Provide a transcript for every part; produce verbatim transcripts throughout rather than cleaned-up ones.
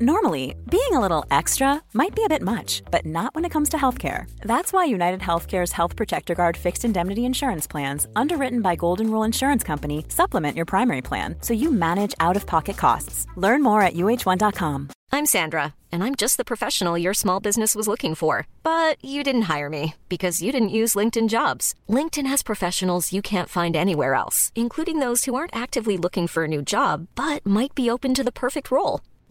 Normally, being a little extra might be a bit much, but not when it comes to healthcare. That's why United Healthcare's Health Protector Guard fixed indemnity insurance plans, underwritten by Golden Rule Insurance Company, supplement your primary plan so you manage out-of-pocket costs. Learn more at U H one dot com. I'm Sandra, and I'm just the professional your small business was looking for. But you didn't hire me because you didn't use LinkedIn Jobs. LinkedIn has professionals you can't find anywhere else, including those who aren't actively looking for a new job but might be open to the perfect role,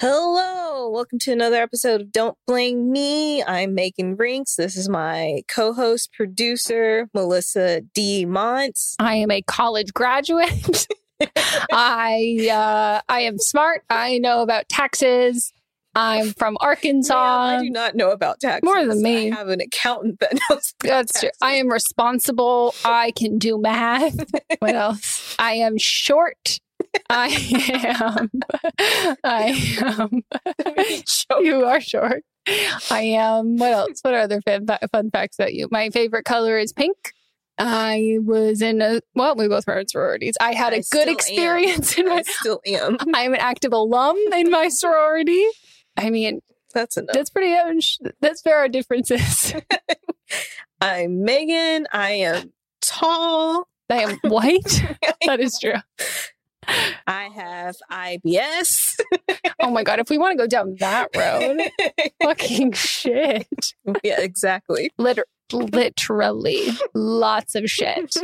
Hello, welcome to another episode of Don't Blame Me. I'm Megan Brinks. This is my co-host, producer, Melissa D. Monts. I am a college graduate. I uh, I am smart. I know about taxes. I'm from Arkansas. Man, I do not know about taxes. More than me. I have an accountant that knows about That's taxes. True. I am responsible. I can do math. What else? I am short. I am. I am. You are short. I am. What else? What are other fun, fun facts about you? My favorite color is pink. I was in a, well, we both were in sororities. I had a I good experience. Am. In my, I still am. I'm an active alum in my sorority. I mean, that's enough. That's pretty, that's where our difference is. I'm Megan. I am tall. I am white. That is true. I have I B S. Oh my God. If we want to go down that road, fucking shit. Yeah, exactly. Literally. Literally lots of shit.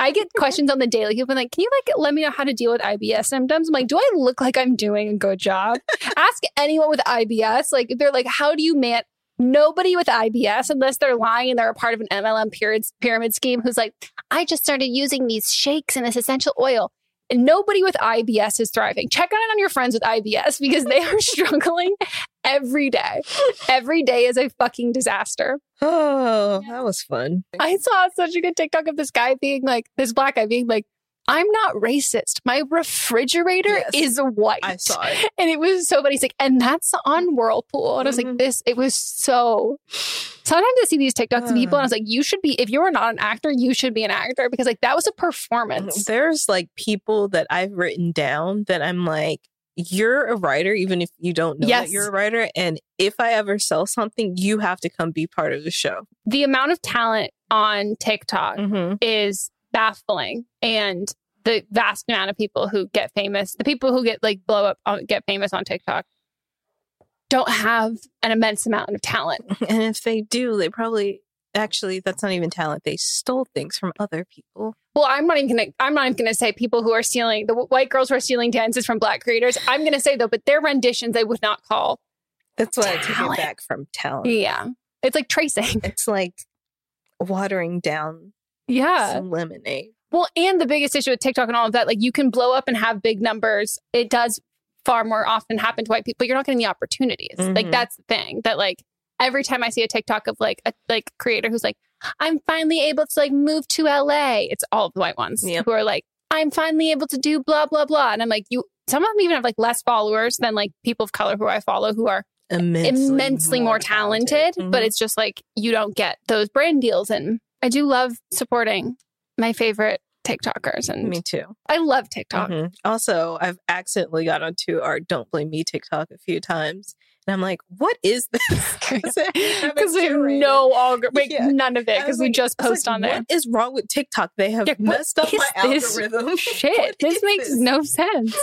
I get questions on the daily. People are like, can you like let me know how to deal with I B S symptoms? I'm like, do I look like I'm doing a good job? Ask anyone with I B S. Like, they're like, how do you man? Nobody with I B S, unless they're lying and they're a part of an M L M pyramid, pyramid scheme, who's like, I just started using these shakes and this essential oil. And nobody with I B S is thriving. Check on it on your friends with I B S because they are struggling every day. Every day is a fucking disaster. Oh, that was fun. I saw such a good TikTok of this guy being like, this black guy being like, I'm not racist. My refrigerator yes, is white. I saw it. And it was so funny. He's like, and that's on Whirlpool. And mm-hmm. I was like, this, it was so... Sometimes I see these TikToks uh. of people and I was like, you should be, if you are not an actor, you should be an actor. Because like, that was a performance. There's like people that I've written down that I'm like, you're a writer, even if you don't know yes. that you're a writer. And if I ever sell something, you have to come be part of the show. The amount of talent on TikTok mm-hmm. is baffling. And the vast amount of people who get famous, the people who get like blow up, on, get famous on TikTok, don't have an immense amount of talent. And if they do, they probably... Actually, that's not even talent. They stole things from other people. Well, I'm not even gonna. I'm not even gonna say people who are stealing the white girls who are stealing dances from black creators. I'm gonna say though, but their renditions, I would not call. That's what talent. I take it back from talent. Yeah, it's like tracing. It's like watering down. Yeah, some lemonade. Well, and the biggest issue with TikTok and all of that, like you can blow up and have big numbers. It does far more often happen to white people. But you're not getting the opportunities. Mm-hmm. Like that's the thing that like. Every time I see a TikTok of like a like creator who's like, I'm finally able to like move to L A. It's all of the white ones yep. who are like, I'm finally able to do blah, blah, blah. And I'm like, you, some of them even have like less followers than like people of color who I follow who are immensely, immensely more, more talented. talented. Mm-hmm. But it's just like, you don't get those brand deals. And I do love supporting my favorite TikTokers. And me too. I love TikTok. Mm-hmm. Also, I've accidentally got onto our Don't Blame Me TikTok a few times. And I'm like, what is this? Because we have no algorithm. Like, yeah. None of it. Because like, we just post like, on there. What is wrong with TikTok? They have yeah, messed up my algorithm. Shit. This makes this? no sense.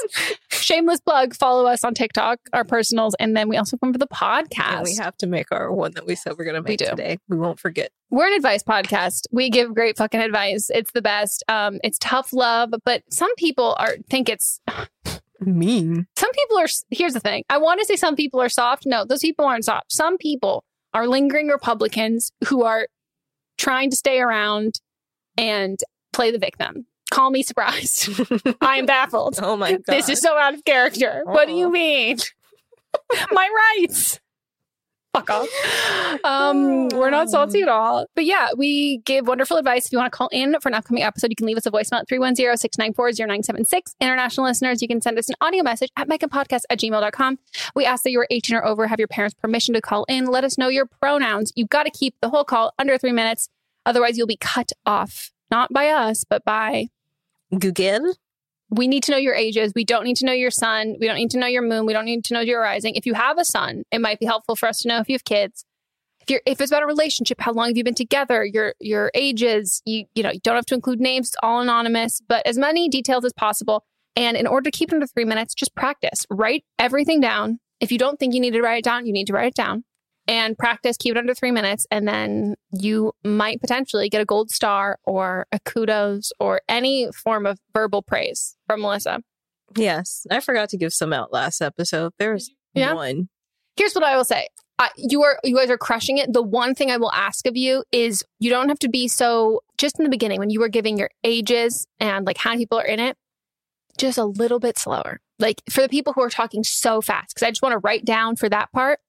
Shameless plug. Follow us on TikTok, our personals. And then we also come for the podcast. And we have to make our one that we said we're going to make we today. We won't forget. We're an advice podcast. We give great fucking advice. It's the best. Um, it's tough love. But some people are think it's... mean. Some people are, here's the thing. I want to say some people are soft. No, those people aren't soft. Some people are lingering Republicans who are trying to stay around and play the victim. Call me surprised. I am baffled. Oh my God. This is so out of character. Oh. What do you mean? My rights. Fuck off. Um, we're not salty at all. But yeah, we give wonderful advice. If you want to call in for an upcoming episode, you can leave us a voicemail at three one zero, six nine four, zero nine seven six. International listeners, you can send us an audio message at megan podcast at gmail dot com. We ask that you are eighteen or over, have your parents' permission to call in. Let us know your pronouns. You've got to keep the whole call under three minutes. Otherwise, you'll be cut off. Not by us, but by... Google. We need to know your ages. We don't need to know your sun. We don't need to know your moon. We don't need to know your rising. If you have a sun, it might be helpful for us to know if you have kids. If you're, if it's about a relationship, how long have you been together? Your your ages. You you know you don't have to include names. It's all anonymous, but as many details as possible. And in order to keep it under three minutes, just practice. Write everything down. If you don't think you need to write it down, you need to write it down. And practice, keep it under three minutes, and then you might potentially get a gold star or a kudos or any form of verbal praise from Melissa. Yes. I forgot to give some out last episode. There's yeah. one. Here's what I will say. Uh, you are you guys are crushing it. The one thing I will ask of you is you don't have to be so, just in the beginning, when you were giving your ages and like how many people are in it, just a little bit slower. Like for the people who are talking so fast, because I just want to write down for that part.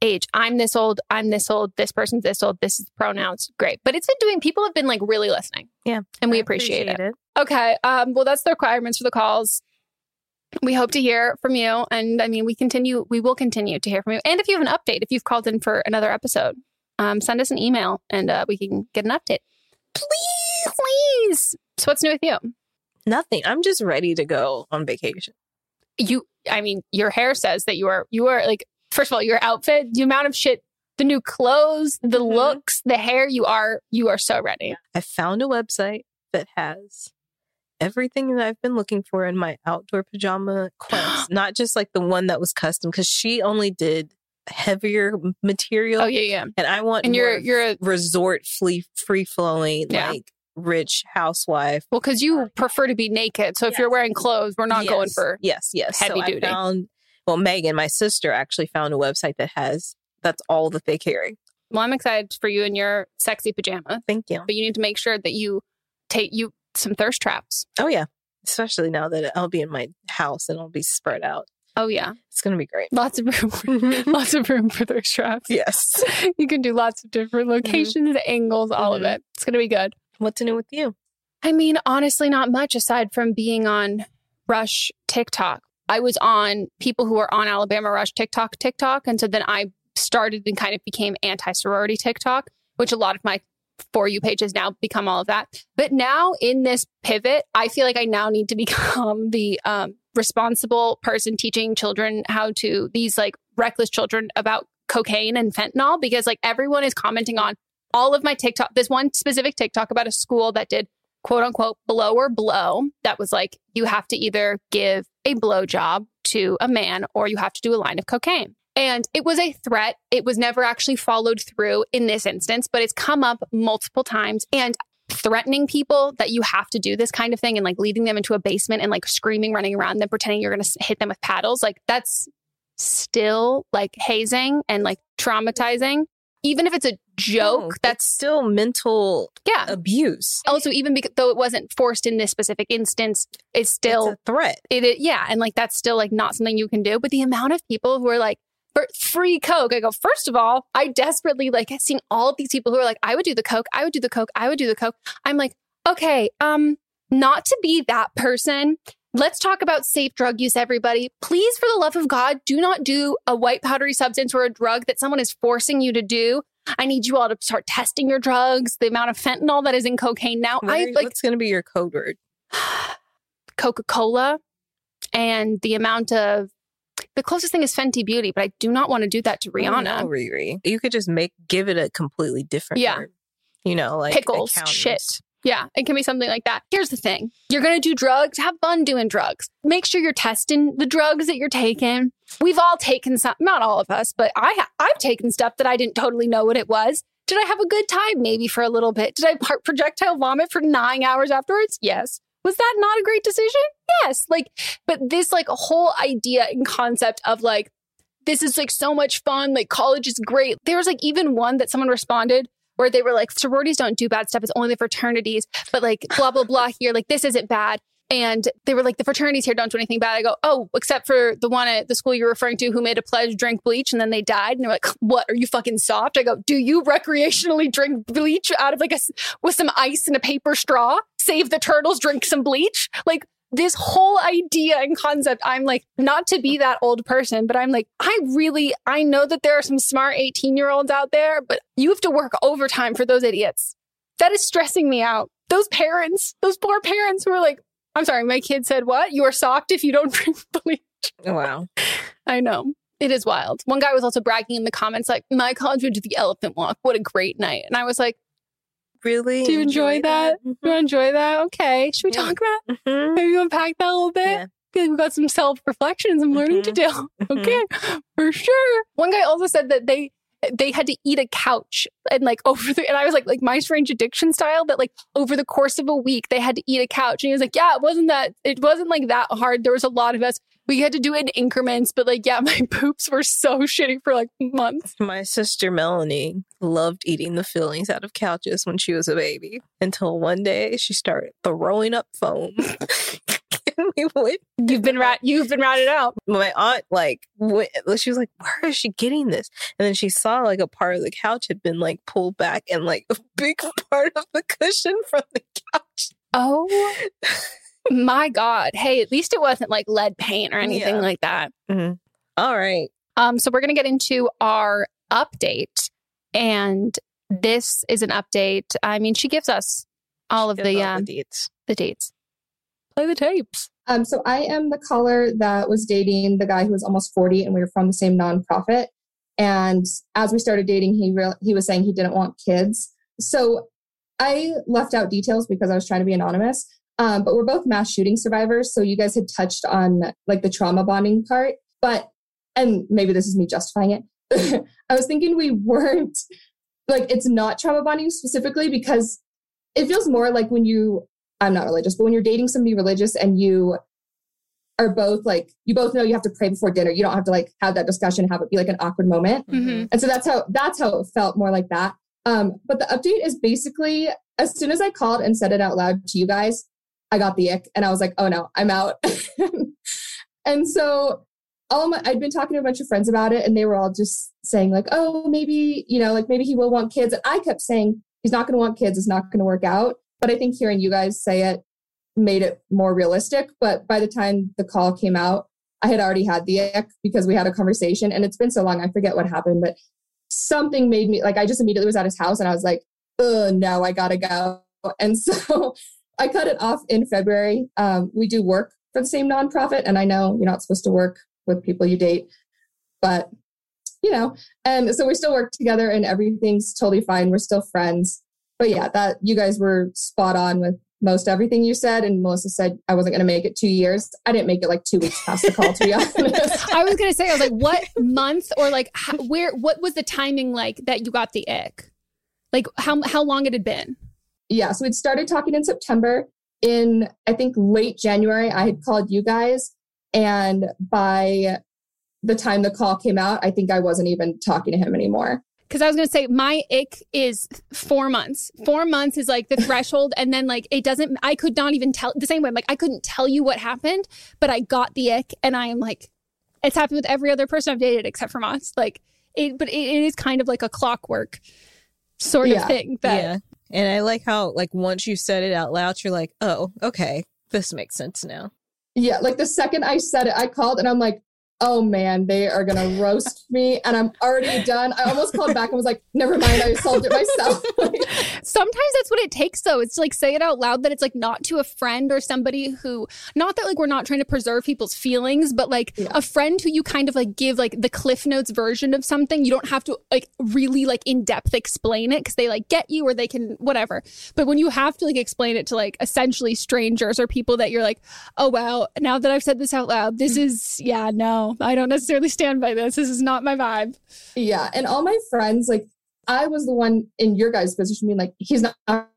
Age. I'm this old. I'm this old. This person's this old. This is pronouns. Great. But it's been doing, people have been like really listening. Yeah. And we appreciate, appreciate it. it. Okay. Um, well, that's the requirements for the calls. We hope to hear from you. And I mean, we continue, we will continue to hear from you. And if you have an update, if you've called in for another episode, um, send us an email and uh, we can get an update. Please, please. So what's new with you? Nothing. I'm just ready to go on vacation. You, I mean, your hair says that you are, you are like, first of all, your outfit, the amount of shit, the new clothes, the mm-hmm. looks, the hair, you are you are so ready. I found a website that has everything that I've been looking for in my outdoor pajama quest. Not just like the one that was custom, because she only did heavier material. Oh, yeah, yeah. And I want and you're, you're a resort, free, free-flowing, yeah. like rich housewife. Well, because you prefer to be naked. So yes. if you're wearing clothes, we're not yes. going for yes, yes. heavy so duty. I found Well, Megan, my sister, actually found a website that has, that's all that they carry. Well, I'm excited for you and your sexy pajama. Thank you. But you need to make sure that you take you some thirst traps. Oh, yeah. Especially now that I'll be in my house and I'll be spread out. Oh, yeah. It's going to be great. Lots of room. For, lots of room for thirst traps. Yes. You can do lots of different locations, mm-hmm. angles, all mm-hmm. of it. It's going to be good. What's new with you? I mean, honestly, not much aside from being on Rush TikTok. I was on people who are on Alabama Rush TikTok, TikTok. And so then I started and kind of became anti-sorority TikTok, which a lot of my For You pages now become all of that. But now in this pivot, I feel like I now need to become the um, responsible person teaching children how to, these like reckless children, about cocaine and fentanyl, because like everyone is commenting on all of my TikTok. This one specific TikTok about a school that did quote unquote blow or blow, that was like, you have to either give a blowjob to a man or you have to do a line of cocaine. And it was a threat. It was never actually followed through in this instance, but it's come up multiple times. And threatening people that you have to do this kind of thing and like leading them into a basement and like screaming, running around them, pretending you're going to hit them with paddles. Like that's still like hazing and like traumatizing. Even if it's a joke, oh, that's still mental yeah. abuse. Also, even because, though it wasn't forced in this specific instance, it's still it's a threat. It, it, yeah. And like, that's still like not something you can do. But the amount of people who are like, free Coke. I go, first of all, I desperately like seeing all of these people who are like, I would do the Coke. I would do the Coke. I would do the Coke. I'm like, okay, um, not to be that person. Let's talk about safe drug use, everybody. Please, for the love of God, do not do a white powdery substance or a drug that someone is forcing you to do. I need you all to start testing your drugs, the amount of fentanyl that is in cocaine now. What I you, like, what's going to be your code word? Coca-Cola and the amount of The closest thing is Fenty Beauty, but I do not want to do that to Rihanna. Oh, Riri. You could just make give it a completely different yeah. word. You know, like pickles, accountants. Shit. Yeah, it can be something like that. Here's the thing. You're going to do drugs. Have fun doing drugs. Make sure you're testing the drugs that you're taking. We've all taken some, not all of us, but I ha- I've taken stuff that I didn't totally know what it was. Did I have a good time? Maybe for a little bit. Did I projectile vomit for nine hours afterwards? Yes. Was that not a great decision? Yes. Like, but this like whole idea and concept of like, this is like so much fun. Like college is great. There was like even one that someone responded where they were like, sororities don't do bad stuff. It's only the fraternities, but like blah, blah, blah here. Like this isn't bad. And they were like, the fraternities here don't do anything bad. I go, oh, except for the one at the school you're referring to who made a pledge, drink bleach, and then they died. And they're like, what? Are you fucking soft? I go, do you recreationally drink bleach out of like a, with some ice and a paper straw? Save the turtles, drink some bleach. Like this whole idea and concept, I'm like, not to be that old person, but I'm like, I really, I know that there are some smart eighteen year olds out there, but you have to work overtime for those idiots. That is stressing me out. Those parents, those poor parents who are like, I'm sorry, my kid said what? You are soft if you don't drink bleach. Wow. I know. It is wild. One guy was also bragging in the comments, like, my college would do the elephant walk. What a great night. And I was like, really? Do you enjoy, enjoy that? that? Mm-hmm. You enjoy that? Okay. Should we yeah. talk about mm-hmm. maybe unpack that a little bit? Yeah. We've got some self-reflection and some mm-hmm. learning to do. Mm-hmm. Okay. For sure. One guy also said that they they had to eat a couch and like over the, and I was like, like My Strange Addiction style, that like over the course of a week, they had to eat a couch. And he was like, yeah, it wasn't that, it wasn't like that hard. There was a lot of us. We had to do it in increments, but like, yeah, my poops were so shitty for like months. My sister Melanie loved eating the fillings out of couches when she was a baby until one day she started throwing up foam. We would. You've been rat. You've been ratted out. My aunt, like, went, she was like, "Where is she getting this?" And then she saw like a part of the couch had been like pulled back, and like a big part of the cushion from the couch. Oh my God! Hey, at least it wasn't like lead paint or anything yeah. like that. Mm-hmm. All right. Um. So we're gonna get into our update, and this is an update. I mean, she gives us all she of the, all um, the dates. The dates. Play the tapes. Um, so I am the caller that was dating the guy who was almost forty, and we were from the same nonprofit. And as we started dating, he re- he was saying he didn't want kids. So I left out details because I was trying to be anonymous. Um, but we're both mass shooting survivors. So you guys had touched on like the trauma bonding part, but, and maybe this is me justifying it. I was thinking we weren't like, it's not trauma bonding specifically because it feels more like when you, I'm not religious, but when you're dating somebody religious and you are both like, you both know you have to pray before dinner. You don't have to like have that discussion, have it be like an awkward moment. Mm-hmm. And so that's how, that's how it felt more like that. Um, but the update is basically, as soon as I called and said it out loud to you guys, I got the ick and I was like, oh no, I'm out. And so all my, I'd been talking to a bunch of friends about it and they were all just saying like, oh, maybe, you know, like maybe he will want kids. And I kept saying, he's not going to want kids. It's not going to work out. But I think hearing you guys say it made it more realistic. But by the time the call came out, I had already had the ick because we had a conversation and it's been so long. I forget what happened, but something made me like, I just immediately was at his house and I was like, oh no, I gotta go. And so I cut it off in February. Um, we do work for the same nonprofit. And I know you're not supposed to work with people you date, but you know, and so we still work together and everything's totally fine. We're still friends. But yeah, that you guys were spot on with most everything you said. And Melissa said I wasn't going to make it two years. I didn't make it like two weeks past the call, to be honest. I was going to say, I was like, what month or like how, where, what was the timing like that you got the ick? Like how, how long it had been? Yeah. So we'd started talking in September. In, I think, late January, I had called you guys. And by the time the call came out, I think I wasn't even talking to him anymore. Because I was going to say, my ick is four months. Four months is like the threshold. And then like, it doesn't, I could not even tell the same way. I'm like, I couldn't tell you what happened, but I got the ick. And I am like, it's happened with every other person I've dated except for Moss. Like it, but it, it is kind of like a clockwork sort yeah. of thing. That, yeah. And I like how, like, once you said it out loud, you're like, oh, okay, this makes sense now. Yeah. Like the second I said it, I called and I'm like, oh man, they are going to roast me and I'm already done. I almost called back and was like, never mind, I solved it myself. Sometimes that's what it takes though. It's like, say it out loud that it's like not to a friend or somebody who, not that like we're not trying to preserve people's feelings, but like yeah. a friend who you kind of like give like the Cliff Notes version of something. You don't have to like really like in depth explain it because they like get you or they can whatever. But when you have to like explain it to like essentially strangers or people that you're like, oh wow, now that I've said this out loud, this is, yeah, no. I don't necessarily stand by this. This is not my vibe. Yeah. And all my friends, like I was the one in your guys' position being like, he's not, not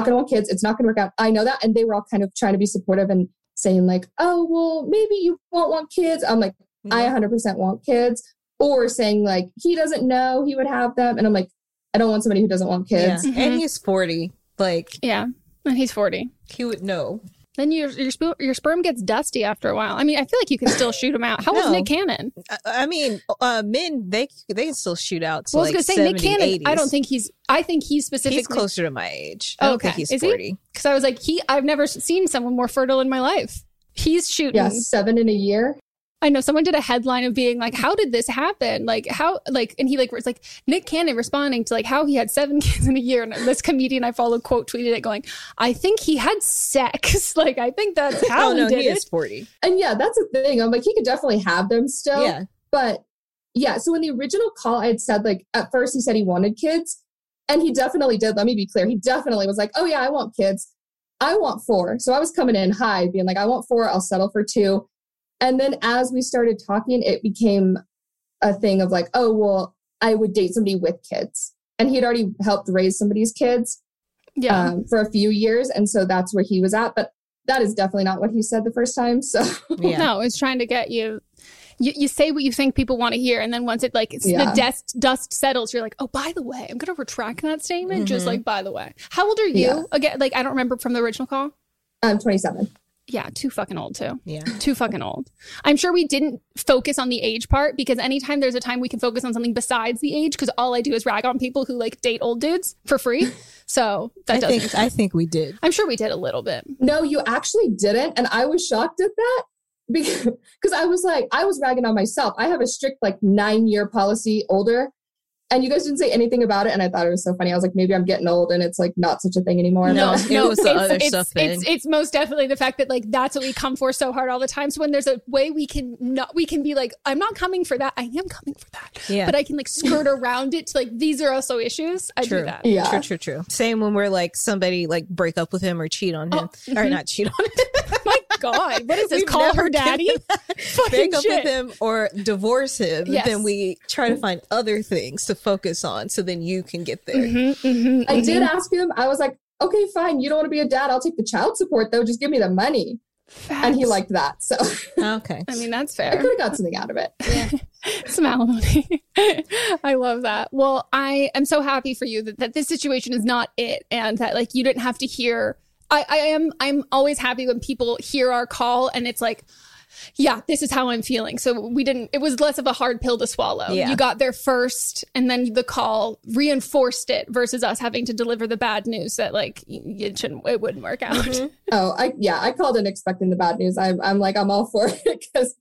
going to want kids. It's not going to work out. I know that. And they were all kind of trying to be supportive and saying like, oh, well, maybe you won't want kids. I'm like, yeah. I one hundred percent want kids. Or saying like, he doesn't know he would have them. And I'm like, I don't want somebody who doesn't want kids. Yeah. Mm-hmm. And he's forty. Like, yeah. And he's forty. He would know. Then your your, sp- your sperm gets dusty after a while. I mean, I feel like you can still shoot them out. How no. old is Nick Cannon? I, I mean, uh, men, they they can still shoot out to well, like I was gonna say, seventy, Nick Cannon, eighties. I don't think he's, I think he's specifically. He's closer to my age. I don't okay. think he's is forty. Because he? I was like, he. I've never seen someone more fertile in my life. He's shooting. Yeah, seven in a year. I know someone did a headline of being like, how did this happen? Like how, like, and he like, was like Nick Cannon responding to like how he had seven kids in a year. And this comedian I follow quote tweeted it going, I think he had sex. Like, I think that's how oh, he no, did he it. Is forty. And yeah, that's the thing. I'm like, he could definitely have them still. Yeah. But yeah. So in the original call, I had said like, at first he said he wanted kids and he definitely did. Let me be clear. He definitely was like, oh yeah, I want kids. I want four. So I was coming in high being like, I want four. I'll settle for two. And then as we started talking, it became a thing of like, oh, well, I would date somebody with kids. And he had already helped raise somebody's kids yeah. um, for a few years. And so that's where he was at. But that is definitely not what he said the first time. So yeah. No, it's trying to get you. You, you say what you think people want to hear. And then once it like yeah. the dust, dust settles, you're like, oh, by the way, I'm going to retract that statement. Mm-hmm. Just like, by the way. How old are you? Yeah. Again, like, I don't remember from the original call. I'm twenty-seven. Yeah, too fucking old too. Yeah. Too fucking old. I'm sure we didn't focus on the age part because anytime there's a time we can focus on something besides the age, because all I do is rag on people who like date old dudes for free. So that I doesn't. Think, I think we did. I'm sure we did a little bit. No, you actually didn't. And I was shocked at that because I was like, I was ragging on myself. I have a strict like nine year policy older. And you guys didn't say anything about it. And I thought it was so funny. I was like, maybe I'm getting old and it's like not such a thing anymore. No, no, it was the it's, other it's, stuff thing. It's, it's most definitely the fact that like, that's what we come for so hard all the time. So when there's a way we can not, we can be like, I'm not coming for that. I am coming for that. Yeah. But I can like skirt around it to like, these are also issues. I true. do that. Yeah. True, true, true. Same when we're like somebody like break up with him or cheat on him oh. or not cheat on him. My God, what is this? We've Call her daddy? Break up shit. with him or divorce him. Yes. Then we try to find other things to focus on so then you can get there. Mm-hmm, mm-hmm, I mm-hmm. did ask him. I was like, okay, fine. You don't want to be a dad. I'll take the child support though. Just give me the money. Facts. And he liked that. So okay. I mean, that's fair. I could have got something out of it. Yeah. Some alimony. I love that. Well, I am so happy for you that, that this situation is not it and that like you didn't have to hear. I, I am. I'm always happy when people hear our call and it's like, yeah, this is how I'm feeling. So we didn't, it was less of a hard pill to swallow. Yeah. You got there first and then the call reinforced it versus us having to deliver the bad news that like, it shouldn't, it wouldn't work out. Mm-hmm. Oh, I, yeah, I called in expecting the bad news. I'm, I'm like, I'm all for it because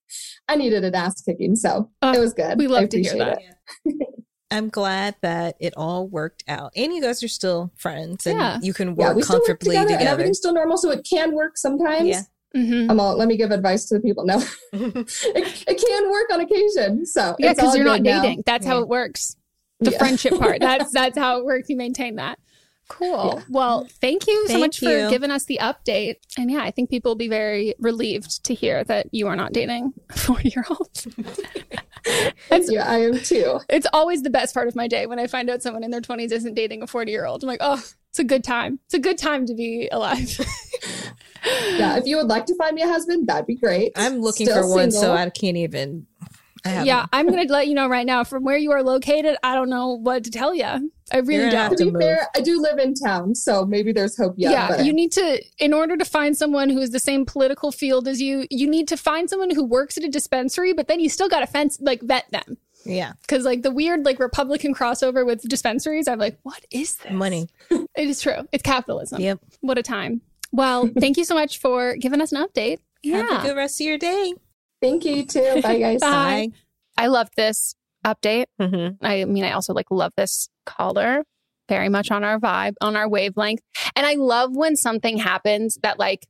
I needed an ass kicking. So uh, it was good. We love I to hear that. It. I'm glad that it all worked out. And you guys are still friends and yeah. you can work yeah, we comfortably still work together, together. And everything's still normal. So it can work sometimes. Yeah. Mm-hmm. I'm all, let me give advice to the people. No, it, it can work on occasion. So yeah, because you're not dating. Now. That's yeah. how it works. The yeah. friendship part. That's that's how it works. You maintain that. Cool. Yeah. Well, thank you thank so much you. for giving us the update. And yeah, I think people will be very relieved to hear that you are not dating a four-year-old. Yeah, I am too. It's always the best part of my day when I find out someone in their twenties isn't dating a forty-year-old. I'm like, oh, it's a good time. It's a good time to be alive. Yeah, if you would like to find me a husband, that'd be great. I'm looking Still for single. one, so I can't even... I yeah, I'm going to let you know right now, from where you are located, I don't know what to tell you. I really don't. To, to be move. fair, I do live in town, so maybe there's hope. Yeah, yeah but... you need to, in order to find someone who is the same political field as you, you need to find someone who works at a dispensary, but then you still got to fence, like vet them. Yeah. Because like the weird like Republican crossover with dispensaries, I'm like, what is this? Money. It is true. It's capitalism. Yep. What a time. Well, thank you so much for giving us an update. Yeah. Have a good rest of your day. Thank you, too. Bye, guys. Bye. Bye. I loved this update. Mm-hmm. I mean, I also, like, love this caller. Very much on our vibe, on our wavelength. And I love when something happens that, like,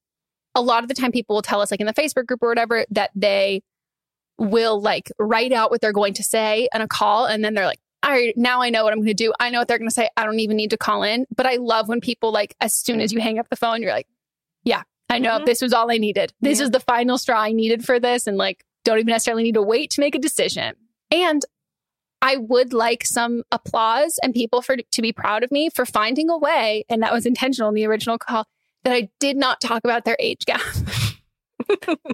a lot of the time people will tell us, like, in the Facebook group or whatever, that they will, like, write out what they're going to say in a call. And then they're like, all right, now I know what I'm going to do. I know what they're going to say. I don't even need to call in. But I love when people, like, as soon as you hang up the phone, you're like, yeah. I know mm-hmm. this was all I needed. This yeah. is the final straw I needed for this. And like, don't even necessarily need to wait to make a decision. And I would like some applause and people for to be proud of me for finding a way. And that was intentional in the original call that I did not talk about their age gap.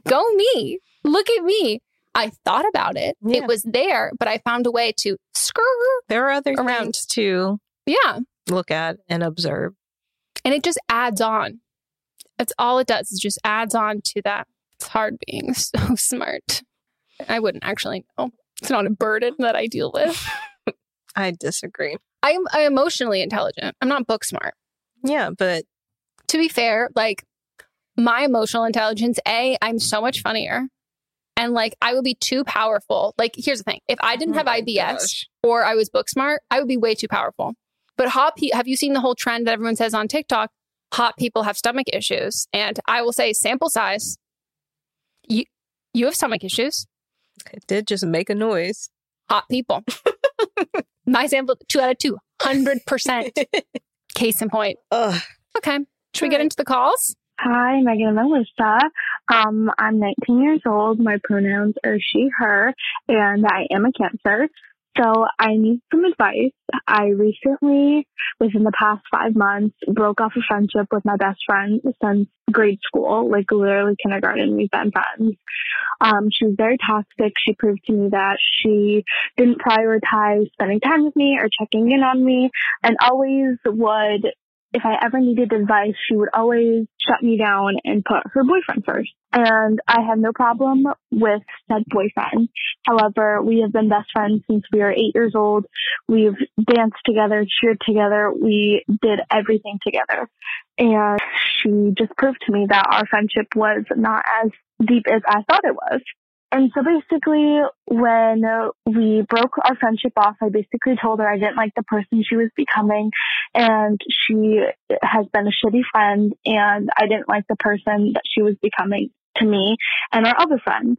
Go me. Look at me. I thought about it. Yeah. It was there, but I found a way to screw There are other around. things to yeah. look at and observe. And it just adds on. That's all it does is just adds on to that. It's hard being so smart. I wouldn't actually know. It's not a burden that I deal with. I disagree. I am I'm emotionally intelligent. I'm not book smart. Yeah, but... To be fair, like, my emotional intelligence, A, I'm so much funnier. And, like, I would be too powerful. Like, here's the thing. If I didn't oh have I B S gosh. or I was book smart, I would be way too powerful. But hop, have you seen the whole trend that everyone says on TikTok? Hot people have stomach issues. And I will say, sample size, you you have stomach issues. It did just make a noise. Hot people. My sample, two out of two, one hundred percent. Case in point. Ugh. Okay. Should All we get right. into the calls? Hi, Megan and Melissa. Um, I'm nineteen years old. My pronouns are she, her, and I am a Cancer. So I need some advice. I recently, within the past five months, broke off a friendship with my best friend since grade school, like literally kindergarten, we've been friends. Um, she was very toxic. She proved to me that she didn't prioritize spending time with me or checking in on me, and always would, if I ever needed advice, she would always shut me down and put her boyfriend first. And I have no problem with said boyfriend. However, we have been best friends since we were eight years old. We've danced together, cheered together. We did everything together. And she just proved to me that our friendship was not as deep as I thought it was. And so basically, when we broke our friendship off, I basically told her I didn't like the person she was becoming, and she has been a shitty friend, and I didn't like the person that she was becoming to me and our other friends.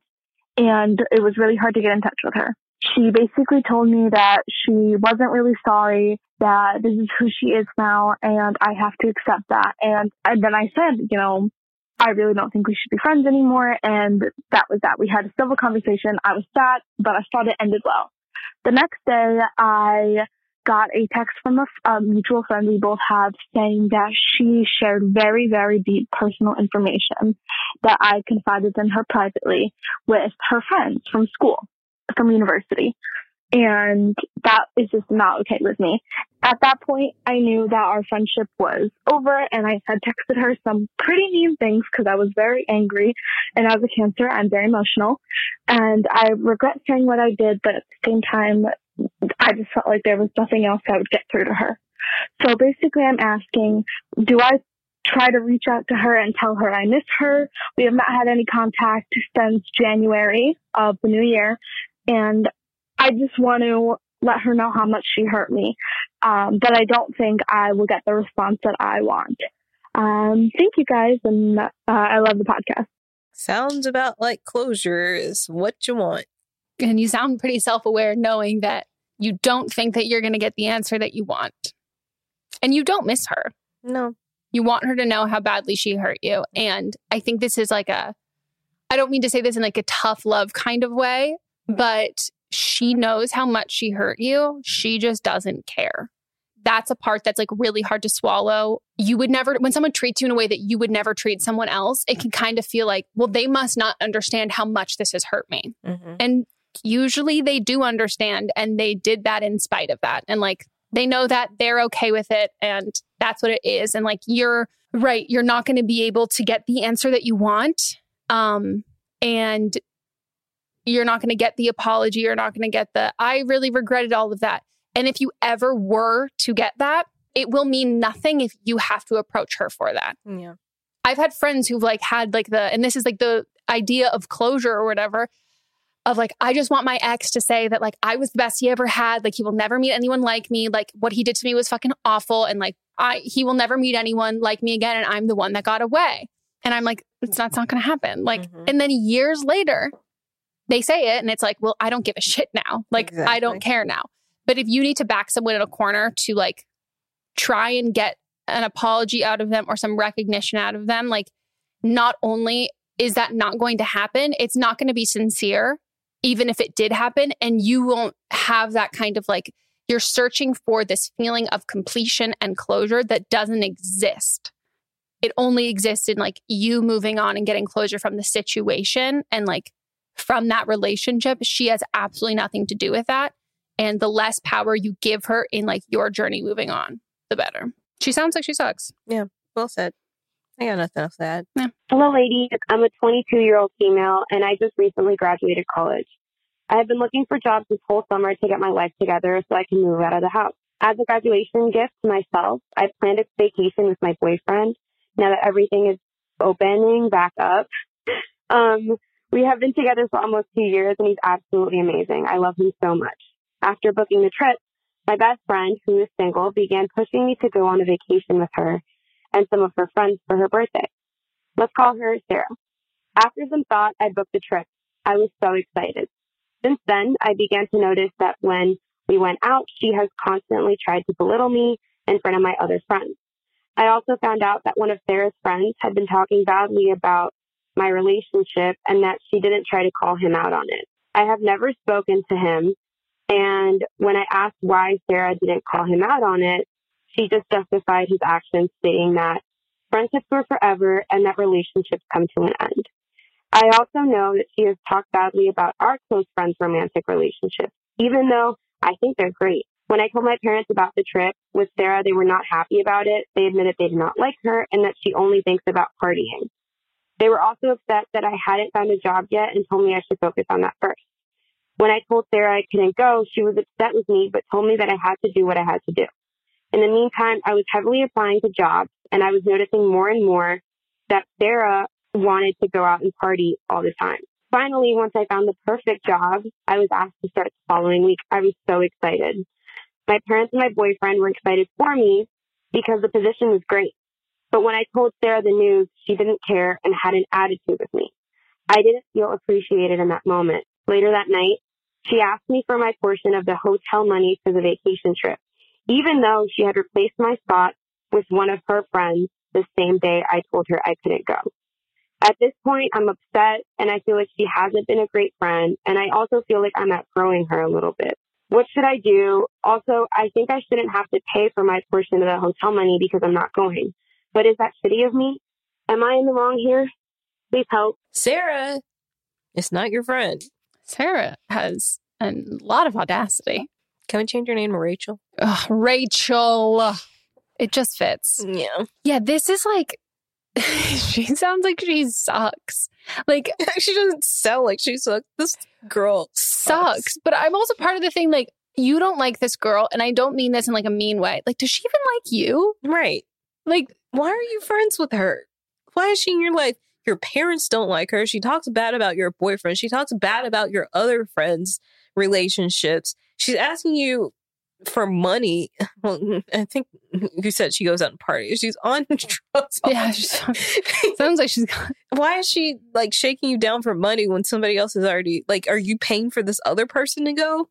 And it was really hard to get in touch with her. She basically told me that she wasn't really sorry, that this is who she is now, and I have to accept that. And, and then I said, you know, I really don't think we should be friends anymore. And that was that. We had a civil conversation. I was sad, but I thought it ended well. The next day, I got a text from a, a mutual friend we both have saying that she shared very, very deep personal information that I confided in her privately with her friends from school, from university. And that is just not okay with me. At that point, I knew that our friendship was over, and I had texted her some pretty mean things because I was very angry. And as a Cancer, I'm very emotional. And I regret saying what I did, but at the same time, I just felt like there was nothing else I would get through to her. So basically, I'm asking, do I try to reach out to her and tell her I miss her? We have not had any contact since January of the new year. And I just want to let her know how much she hurt me, um, but I don't think I will get the response that I want. Um, thank you guys, and uh, I love the podcast. Sounds about like closure is what you want. And you sound pretty self-aware knowing that you don't think that you're going to get the answer that you want. And you don't miss her. No. You want her to know how badly she hurt you. And I think this is like a, I don't mean to say this in like a tough love kind of way, but she knows how much she hurt you. She just doesn't care. That's a part that's like really hard to swallow. You would never, when someone treats you in a way that you would never treat someone else, it can kind of feel like, well, they must not understand how much this has hurt me. Mm-hmm. And usually they do understand, and they did that in spite of that. And like, they know that they're okay with it, and that's what it is. And like, you're right. You're not going to be able to get the answer that you want. Um, and you're not going to get the apology. You're not going to get the, I really regretted all of that. And if you ever were to get that, it will mean nothing if you have to approach her for that. Yeah. I've had friends who've like had like the, and this is like the idea of closure or whatever, of like, I just want my ex to say that like, I was the best he ever had. Like, he will never meet anyone like me. Like, what he did to me was fucking awful. And like, I, he will never meet anyone like me again. And I'm the one that got away. And I'm like, it's not, it's not going to happen. Like, mm-hmm. And then years later they say it and it's like, well, I don't give a shit now. Like, exactly. I don't care now. But if you need to back someone in a corner to like try and get an apology out of them or some recognition out of them, like, not only is that not going to happen, it's not going to be sincere, even if it did happen. And you won't have that kind of like, you're searching for this feeling of completion and closure that doesn't exist. It only exists in like you moving on and getting closure from the situation. And like from that relationship, she has absolutely nothing to do with that. And the less power you give her in like your journey moving on, the better. She sounds like she sucks. Yeah, well said. I got nothing else to add. Yeah. Hello, ladies. I'm a twenty-two-year-old female, and I just recently graduated college. I have been looking for jobs this whole summer to get my life together so I can move out of the house. As a graduation gift to myself, I planned a vacation with my boyfriend. Now that everything is opening back up, um, we have been together for almost two years, and he's absolutely amazing. I love him so much. After booking the trip, my best friend, who is single, began pushing me to go on a vacation with her and some of her friends for her birthday. Let's call her Sarah. After some thought, I booked the trip. I was so excited. Since then, I began to notice that when we went out, she has constantly tried to belittle me in front of my other friends. I also found out that one of Sarah's friends had been talking badly about my relationship and that she didn't try to call him out on it. I have never spoken to him, and when I asked why Sarah didn't call him out on it, she just justified his actions, stating that friendships were forever and that relationships come to an end. I also know that she has talked badly about our close friends' romantic relationship, even though I think they're great. When I told my parents about the trip with Sarah, they were not happy about it. They admitted they did not like her and that she only thinks about partying. They were also upset that I hadn't found a job yet and told me I should focus on that first. When I told Sarah I couldn't go, she was upset with me, but told me that I had to do what I had to do. In the meantime, I was heavily applying to jobs, and I was noticing more and more that Sarah wanted to go out and party all the time. Finally, once I found the perfect job, I was asked to start the following week. I was so excited. My parents and my boyfriend were excited for me because the position was great. But when I told Sarah the news, she didn't care and had an attitude with me. I didn't feel appreciated in that moment. Later that night, she asked me for my portion of the hotel money for the vacation trip, even though she had replaced my spot with one of her friends the same day I told her I couldn't go. At this point, I'm upset, and I feel like she hasn't been a great friend, and I also feel like I'm outgrowing her a little bit. What should I do? Also, I think I shouldn't have to pay for my portion of the hotel money because I'm not going. But is that shitty of me? Am I in the wrong here? Please help. Sarah, it's not your friend. Sarah has a lot of audacity. Can we change your name to Rachel? Ugh, Rachel. It just fits. Yeah. Yeah, this is like, she sounds like she sucks. Like, she doesn't sound like she sucks. This girl sucks. sucks. But I'm also part of the thing, like, you don't like this girl. And I don't mean this in like a mean way. Like, does she even like you? Right. Like, why are you friends with her? Why is she in your life? Your parents don't like her. She talks bad about your boyfriend. She talks bad about your other friends' relationships. She's asking you for money. Well, I think you said she goes out and parties. She's on drugs. Yeah, she's on, sounds like she's got... Why is she like shaking you down for money when somebody else is already like, are you paying for this other person to go?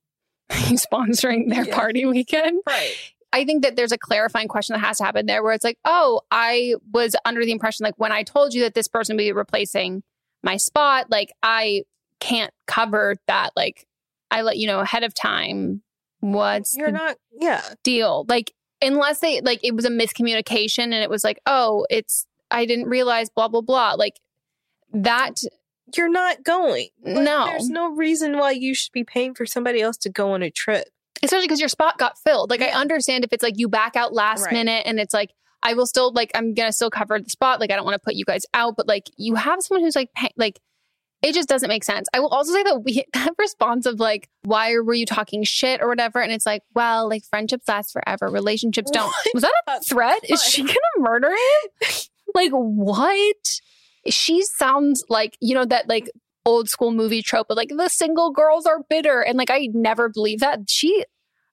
You sponsoring their yeah. party weekend? Right. I think that there's a clarifying question that has to happen there where it's like, oh, I was under the impression, like when I told you that this person would be replacing my spot, like I can't cover that. Like I let you know ahead of time. What's you're not yeah deal like unless they like it was a miscommunication and it was like, oh, it's I didn't realize blah blah blah, like that you're not going. No, there's no reason why you should be paying for somebody else to go on a trip, especially because your spot got filled. Like yeah. I understand if it's like you back out last right. minute and it's like I will still like I'm gonna still cover the spot, like I don't want to put you guys out, but like you have someone who's like pay- like it just doesn't make sense. I will also say that we that response of like, why were you talking shit or whatever? And it's like, well, like friendships last forever. Relationships don't. What? Was that a threat? Is she going to murder him? Like what? She sounds like, you know, that like old school movie trope of like the single girls are bitter. And like, I never believe that. She,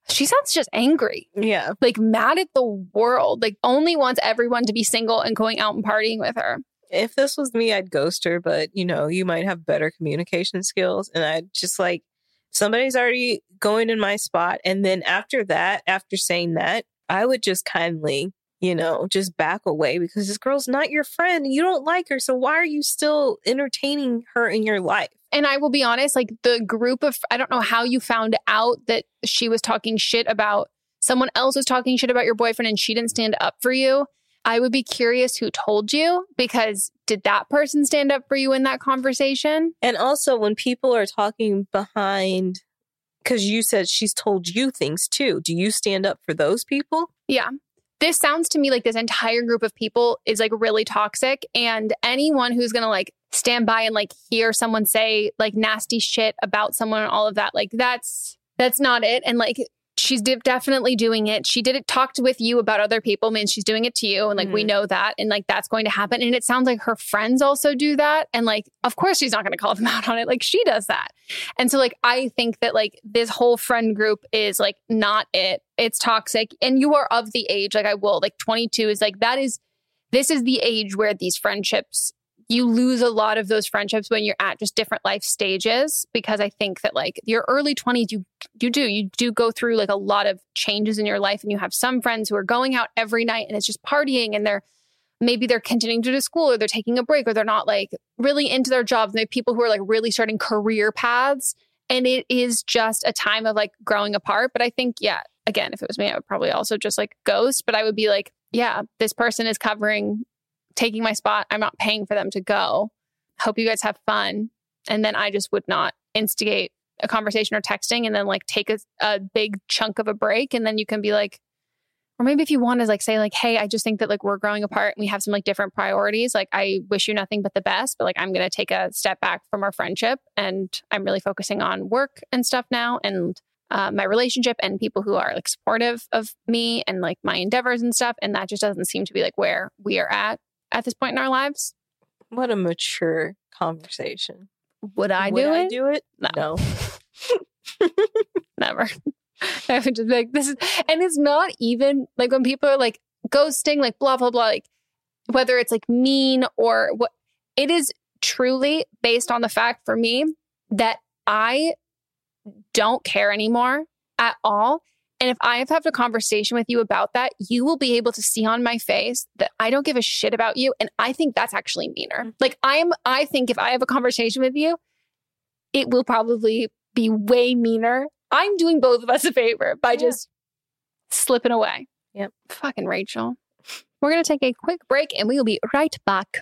she sounds just angry. Yeah. Like mad at the world. Like only wants everyone to be single and going out and partying with her. If this was me, I'd ghost her, but you know, you might have better communication skills. And I'd just like, somebody's already going in my spot. And then after that, after saying that, I would just kindly, you know, just back away because this girl's not your friend. You don't like her. So why are you still entertaining her in your life? And I will be honest, like the group of, I don't know how you found out that she was talking shit about, someone else was talking shit about your boyfriend and she didn't stand up for you. I would be curious who told you, because did that person stand up for you in that conversation? And also when people are talking behind, because you said she's told you things too. Do you stand up for those people? Yeah. This sounds to me like this entire group of people is like really toxic. And anyone who's going to like stand by and like hear someone say like nasty shit about someone and all of that, like that's, that's not it. And like, she's de- definitely doing it. She did it, talked with you about other people. I mean, she's doing it to you. And like, mm. we know that. And like, that's going to happen. And it sounds like her friends also do that. And like, of course, she's not going to call them out on it. Like she does that. And so like, I think that like this whole friend group is like not it. It's toxic. And you are of the age, like I will, like twenty-two is like, that is, this is the age where these friendships, you lose a lot of those friendships when you're at just different life stages, because I think that like your early twenties, you you do, you do go through like a lot of changes in your life, and you have some friends who are going out every night and it's just partying, and they're maybe they're continuing to do school, or they're taking a break, or they're not like really into their jobs. And they have people who are like really starting career paths, and it is just a time of like growing apart. But I think, yeah, again, if it was me, I would probably also just like ghost, but I would be like, yeah, this person is covering taking my spot. I'm not paying for them to go. Hope you guys have fun. And then I just would not instigate a conversation or texting, and then like take a, a big chunk of a break. And then you can be like, or maybe if you want to like say like, hey, I just think that like we're growing apart and we have some like different priorities. Like I wish you nothing but the best, but like I'm going to take a step back from our friendship, and I'm really focusing on work and stuff now, and uh, my relationship and people who are like supportive of me and like my endeavors and stuff. And that just doesn't seem to be like where we are at. At this point in our lives. What a mature conversation. Would I do would it? Would I do it? No. no. Never. I would just be like, this is, and it's not even like when people are like ghosting, like blah, blah, blah, like whether it's like mean or what, it is truly based on the fact for me that I don't care anymore at all. And if I have had a conversation with you about that, you will be able to see on my face that I don't give a shit about you. And I think that's actually meaner. Mm-hmm. Like I'm, I think if I have a conversation with you, it will probably be way meaner. I'm doing both of us a favor by yeah. just slipping away. Yep. Fucking Rachel. We're going to take a quick break and we will be right back.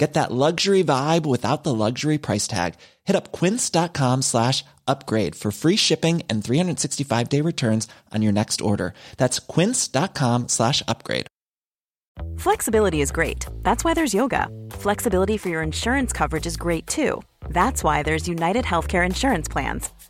Get that luxury vibe without the luxury price tag. Hit up quince.com slash upgrade for free shipping and three sixty-five day returns on your next order. That's quince.com slash upgrade. Flexibility is great. That's why there's yoga. Flexibility for your insurance coverage is great too. That's why there's United Healthcare Insurance Plans.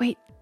wait,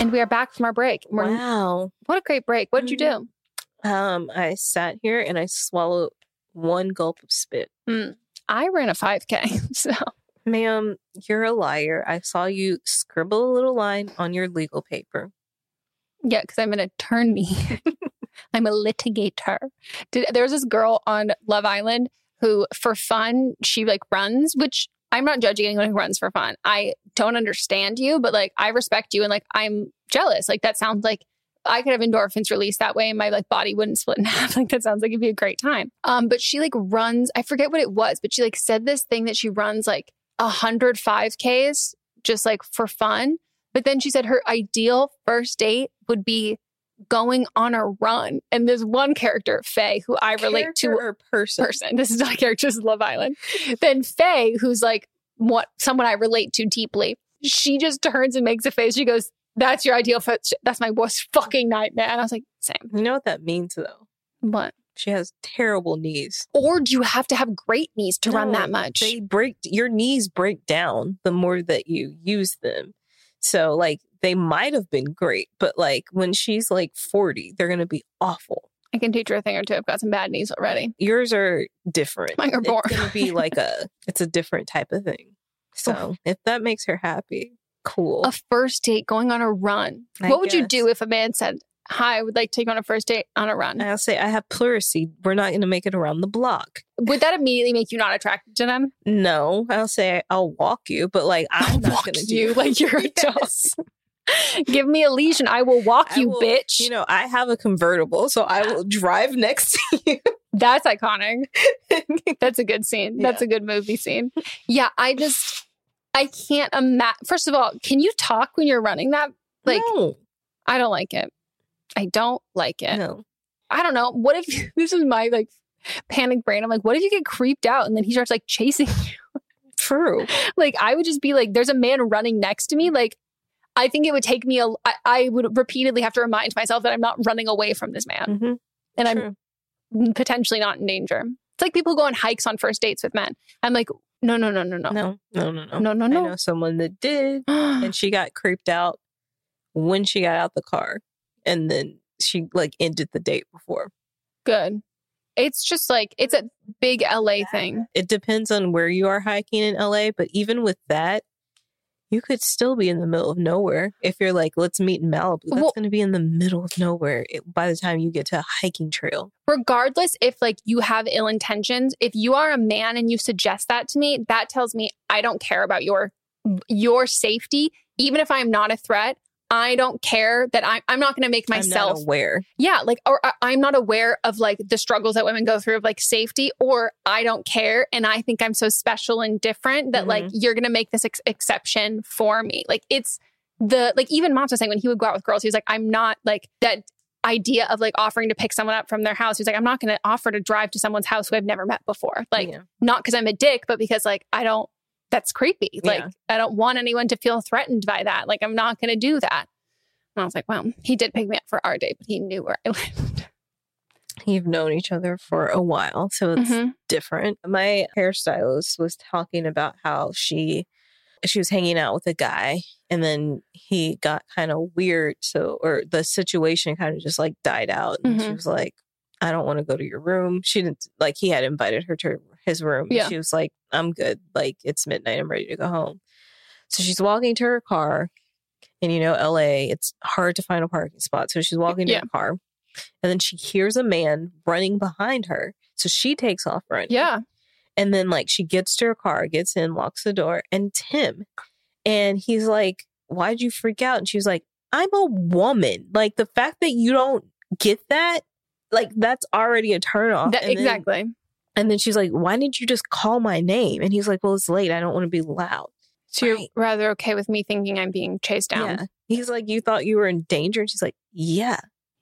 And we are back from our break. We're, wow. What a great break. What did you do? Um, I sat here and I swallowed one gulp of spit. Mm. I ran a five K. So, ma'am, you're a liar. I saw you scribble a little line on your legal paper. Yeah, because I'm an attorney. I'm a litigator. Did, there was this girl on Love Island who, for fun, she like runs, which... I'm not judging anyone who runs for fun. I don't understand you, but like, I respect you. And like, I'm jealous. Like that sounds like I could have endorphins released that way. And my like body wouldn't split in half. Like that sounds like it'd be a great time. Um, but she like runs, I forget what it was, but she like said this thing that she runs like a hundred five Ks just like for fun. But then she said her ideal first date would be going on a run. And there's one character, Faye, who I relate character to. Or person. person. This is not characters in Love Island. Then Faye, who's like what someone I relate to deeply, she just turns and makes a face. She goes, that's your ideal first. That's my worst fucking nightmare. And I was like, same. You know what that means though? What? She has terrible knees. Or do you have to have great knees to no, run that much? They break, your knees break down the more that you use them. So like, they might have been great, but like when she's like forty, they're going to be awful. I can teach her a thing or two. I've got some bad knees already. Yours are different. Mine are born. It's going to be like a, it's a different type of thing. So if that makes her happy, cool. A first date going on a run. I what would guess. You do if a man said, hi, I would like to take on a first date on a run? I'll say, I have pleurisy. We're not going to make it around the block. Would that immediately make you not attracted to them? No. I'll say, I'll walk you, but like, I'm I'll not going to do you like you're a yes. Give me a leash and I will walk I you, will, bitch. You know, I have a convertible, so I will drive next to you. That's iconic. That's a good scene. That's yeah. a good movie scene. Yeah, I just, I can't imagine. First of all, can you talk when you're running that? Like, no. I don't like it. I don't like it. No. I don't know. What if, this is my like panic brain. I'm like, what if you get creeped out and then he starts like chasing you? True. Like, I would just be like, there's a man running next to me. Like, I think it would take me, a, I, I would repeatedly have to remind myself that I'm not running away from this man. Mm-hmm. And True. I'm potentially not in danger. It's like people who go on hikes on first dates with men. I'm like, no, no, no, no, no. No, no, no, no. No, no, no. I know someone that did, and she got creeped out when she got out the car. And then she like ended the date before. Good. It's just like, it's a big L A thing. It depends on where you are hiking in L A, but even with that, you could still be in the middle of nowhere. If you're like, let's meet in Malibu, that's well, going to be in the middle of nowhere by the time you get to a hiking trail. Regardless if like you have ill intentions, if you are a man and you suggest that to me, that tells me I don't care about your your safety. Even if I'm not a threat, I don't care that I'm, I'm not going to make myself I'm not aware. Yeah. Like, or I'm not aware of like the struggles that women go through of like safety, or I don't care. And I think I'm so special and different that mm-hmm. like, you're going to make this ex- exception for me. Like it's the, like even Monts was saying when he would go out with girls, he was like, I'm not like that idea of like offering to pick someone up from their house. He's like, I'm not going to offer to drive to someone's house who I've never met before. Like yeah. not because I'm a dick, but because like, I don't, that's creepy. Like, yeah. I don't want anyone to feel threatened by that. Like, I'm not going to do that. And I was like, well, he did pick me up for our date, but he knew where I lived. You've known each other for a while, so it's mm-hmm. different. My hairstylist was talking about how she she was hanging out with a guy, and then he got kind of weird. So, or the situation kind of just like died out. And mm-hmm. she was like, I don't want to go to your room. She didn't like, he had invited her to his room. Yeah. She was like, I'm good. Like, it's midnight. I'm ready to go home. So she's walking to her car, and you know, L A, it's hard to find a parking spot. So she's walking to yeah. her car, and then she hears a man running behind her. So she takes off running. Yeah. And then like, she gets to her car, gets in, locks the door, and Tim, and he's like, why'd you freak out? And she was like, I'm a woman. Like, the fact that you don't get that, like, that's already a turnoff. That, and exactly. Then, and then she's like, why didn't you just call my name? And he's like, well, it's late. I don't want to be loud. So right. you're rather okay with me thinking I'm being chased down. Yeah. He's like, you thought you were in danger? And she's like, yeah.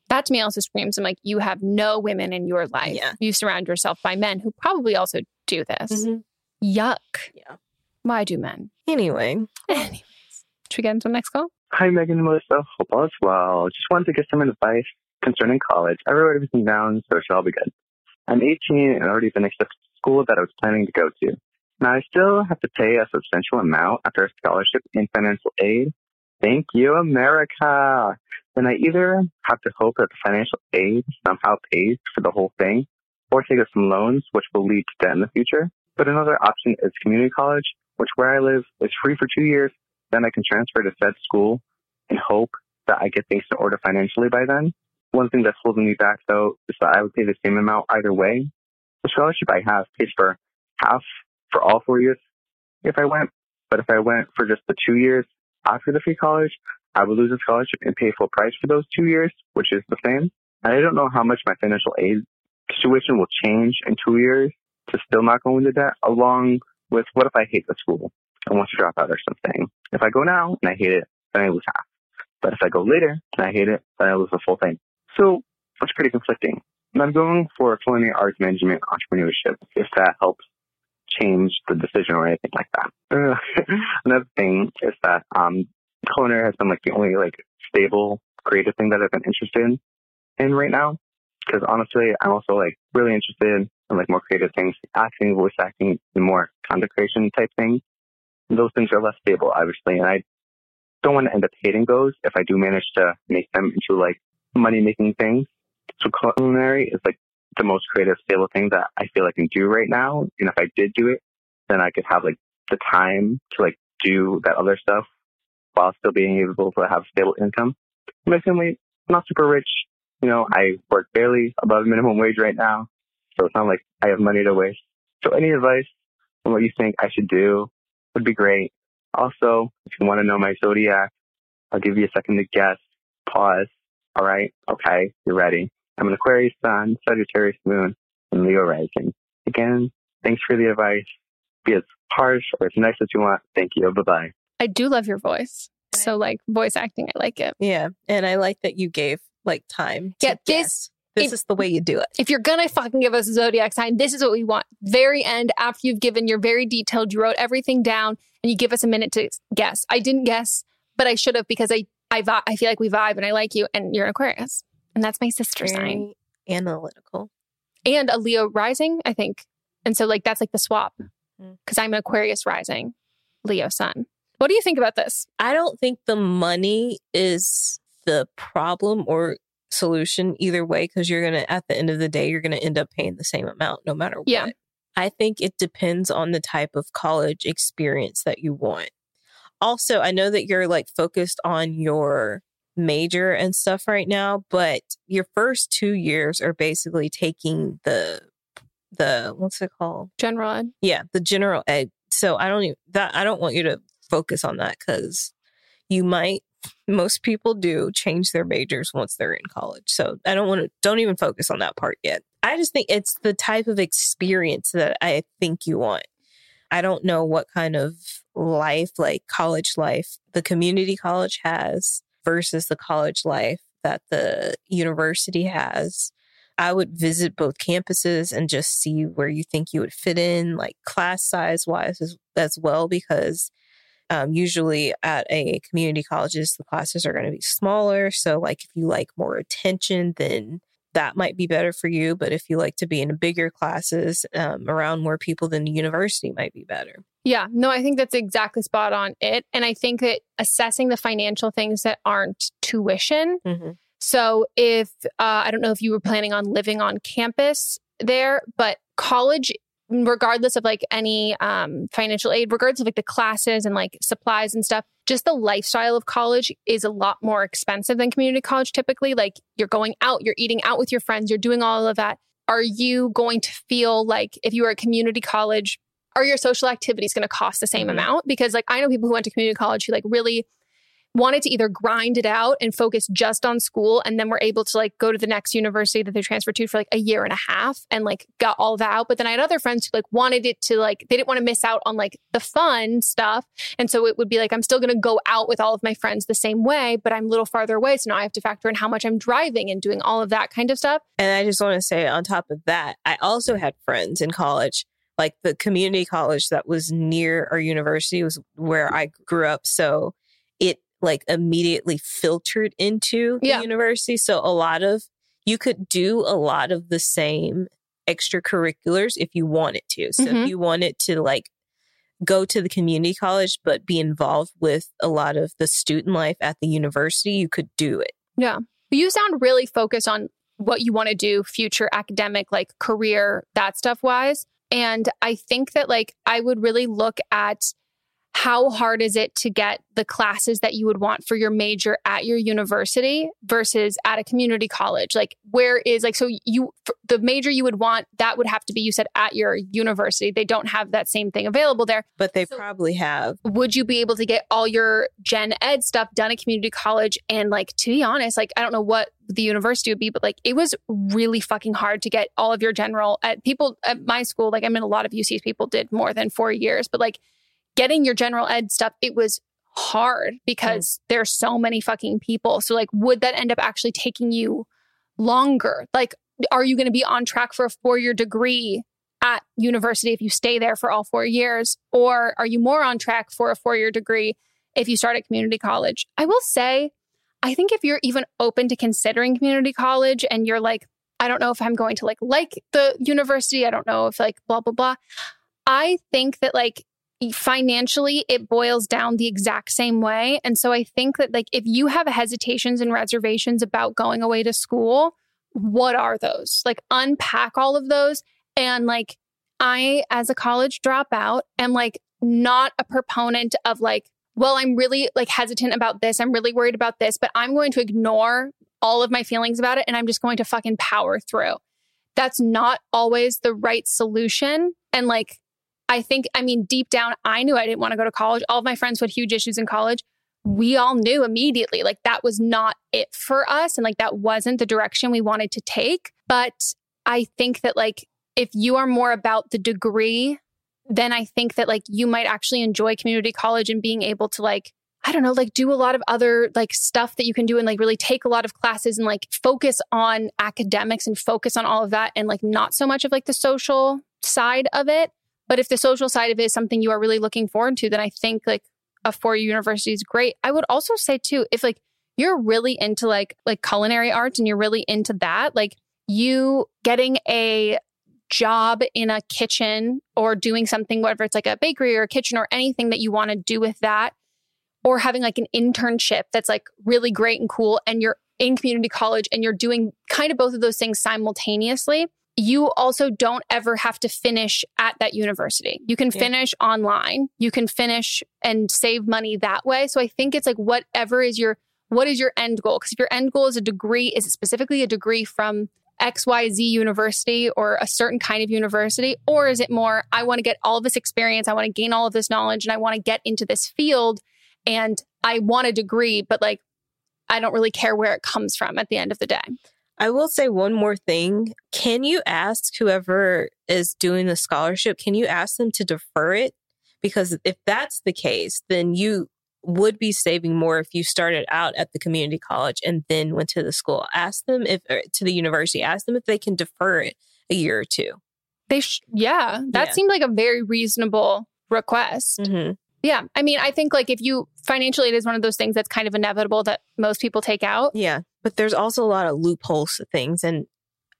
That to me also screams, I'm like, you have no women in your life. Yeah. You surround yourself by men who probably also do this. Mm-hmm. Yuck. Yeah. Why do men? Anyway. Anyways. Should we get into the next call? Hi, Megan and Melissa. Hope all is well. Just wanted to get some advice concerning college. I wrote everything down, so it should all be good. I'm eighteen and already been accepted to school that I was planning to go to. Now, I still have to pay a substantial amount after a scholarship and financial aid. Thank you, America! Then I either have to hope that the financial aid somehow pays for the whole thing, or take up some loans, which will lead to debt in the future. But another option is community college, which where I live is free for two years. Then I can transfer to said school and hope that I get things in order financially by then. One thing that's holding me back, though, is that I would pay the same amount either way. The scholarship I have pays for half for all four years if I went. But if I went for just the two years after the free college, I would lose the scholarship and pay full price for those two years, which is the same. And I don't know how much my financial aid situation will change in two years to still not go into debt, along with what if I hate the school and want to drop out or something. If I go now and I hate it, then I lose half. But if I go later and I hate it, then I lose the full thing. So it's pretty conflicting. And I'm going for culinary arts management entrepreneurship, if that helps change the decision or anything like that. Another thing is that um, culinary has been like the only like stable, creative thing that I've been interested in, in right now. Because honestly, I'm also like really interested in like more creative things, acting, voice acting, and more content creation type things. And those things are less stable, obviously. And I don't want to end up hating those if I do manage to make them into like money-making things. So culinary is like the most creative, stable thing that I feel I can do right now. And if I did do it, then I could have like the time to like do that other stuff while still being able to have stable income. My family, not super rich. You know, I work barely above minimum wage right now. So it's not like I have money to waste. So any advice on what you think I should do would be great. Also, if you want to know my zodiac, I'll give you a second to guess. Pause. All right. Okay. You're ready. I'm an Aquarius sun, Sagittarius moon, when we were rising. Again, thanks for the advice. Be as harsh or as nice as you want. Thank you. Bye-bye. I do love your voice. So, like, voice acting, I like it. Yeah. And I like that you gave, like, time. Yeah, this... This if, is the way you do it. If you're going to fucking give us a zodiac sign, this is what we want. Very end, after you've given your very detailed, you wrote everything down, and you give us a minute to guess. I didn't guess, but I should have because I I, vi- I feel like we vibe and I like you, and you're an Aquarius. And that's my sister very sign. Analytical. And a Leo rising, I think. And so, like, that's like the swap because I'm an Aquarius rising, Leo sun. What do you think about this? I don't think the money is the problem or solution either way, because you're going to, at the end of the day, you're going to end up paying the same amount no matter what. Yeah. I think it depends on the type of college experience that you want. Also, I know that you're like focused on your major and stuff right now, but your first two years are basically taking the, the, what's it called? General ed. Yeah. The general ed. So I don't even, that, I don't want you to focus on that because you might, most people do change their majors once they're in college. So I don't want to, don't even focus on that part yet. I just think it's the type of experience that I think you want. I don't know what kind of life, like college life, the community college has versus the college life that the university has. I would visit both campuses and just see where you think you would fit in, like class size wise as, as well, because Um, usually at a community colleges, the classes are going to be smaller. So like if you like more attention, then that might be better for you. But if you like to be in bigger classes um, around more people, then the university might be better. Yeah, no, I think that's exactly spot on it. And I think that assessing the financial things that aren't tuition. Mm-hmm. So if uh, I don't know if you were planning on living on campus there, but college, regardless of like any um, financial aid, regardless of like the classes and like supplies and stuff, just the lifestyle of college is a lot more expensive than community college typically. Like you're going out, you're eating out with your friends, you're doing all of that. Are you going to feel like if you were at community college, are your social activities going to cost the same mm-hmm. amount? Because like I know people who went to community college who like really wanted to either grind it out and focus just on school, and then were able to like go to the next university that they transferred to for like a year and a half and like got all that out. But then I had other friends who like wanted it to like, they didn't want to miss out on like the fun stuff. And so it would be like, I'm still going to go out with all of my friends the same way, but I'm a little farther away. So now I have to factor in how much I'm driving and doing all of that kind of stuff. And I just want to say on top of that, I also had friends in college, like the community college that was near our university was where I grew up. So it like immediately filtered into the yeah. university. So a lot of, you could do a lot of the same extracurriculars if you wanted to. So mm-hmm. if you wanted to like go to the community college, but be involved with a lot of the student life at the university, you could do it. Yeah. But you sound really focused on what you want to do, future academic, like career, that stuff wise. And I think that like, I would really look at how hard is it to get the classes that you would want for your major at your university versus at a community college? Like where is like, so you, the major you would want, that would have to be, you said at your university, they don't have that same thing available there. But they so probably have. Would you be able to get all your gen ed stuff done at community college? And like, to be honest, like, I don't know what the university would be, but like, it was really fucking hard to get all of your general at people at my school. Like I mean, a lot of U C's people did more than four years, but like, getting your general ed stuff, it was hard because mm. there's so many fucking people. So like, would that end up actually taking you longer? Like, are you going to be on track for a four-year degree at university if you stay there for all four years? Or are you more on track for a four-year degree if you start at community college? I will say, I think if you're even open to considering community college and you're like, I don't know if I'm going to like, like the university, I don't know if like blah, blah, blah. I think that like, financially, it boils down the exact same way. And so I think that like, if you have hesitations and reservations about going away to school, what are those? Like unpack all of those. And like, I, as a college dropout, am like not a proponent of like, well, I'm really like hesitant about this. I'm really worried about this, but I'm going to ignore all of my feelings about it. And I'm just going to fucking power through. That's not always the right solution. And like, I think, I mean, deep down, I knew I didn't want to go to college. All of my friends had huge issues in college. We all knew immediately, like that was not it for us. And like, that wasn't the direction we wanted to take. But I think that like, if you are more about the degree, then I think that like you might actually enjoy community college and being able to like, I don't know, like do a lot of other like stuff that you can do and like really take a lot of classes and like focus on academics and focus on all of that and like not so much of like the social side of it. But if the social side of it is something you are really looking forward to, then I think like a four-year university is great. I would also say too, if like you're really into like like culinary arts and you're really into that, like you getting a job in a kitchen or doing something, whatever, it's like a bakery or a kitchen or anything that you want to do with that, or having like an internship that's like really great and cool and you're in community college and you're doing kind of both of those things simultaneously, you also don't ever have to finish at that university. You can yeah. finish online. You can finish and save money that way. So I think it's like whatever is your, what is your end goal? Because if your end goal is a degree, is it specifically a degree from X Y Z university or a certain kind of university? Or is it more, I want to get all of this experience, I want to gain all of this knowledge, and I want to get into this field and I want a degree, but like, I don't really care where it comes from at the end of the day. I will say one more thing. Can you ask whoever is doing the scholarship, can you ask them to defer it? Because if that's the case, then you would be saving more if you started out at the community college and then went to the school. Ask them if, or to the university, ask them if they can defer it a year or two. They, sh- yeah, that yeah. seemed like a very reasonable request. Mm-hmm. Yeah. I mean, I think like if you financially, it is one of those things that's kind of inevitable that most people take out. Yeah. But there's also a lot of loopholes to things and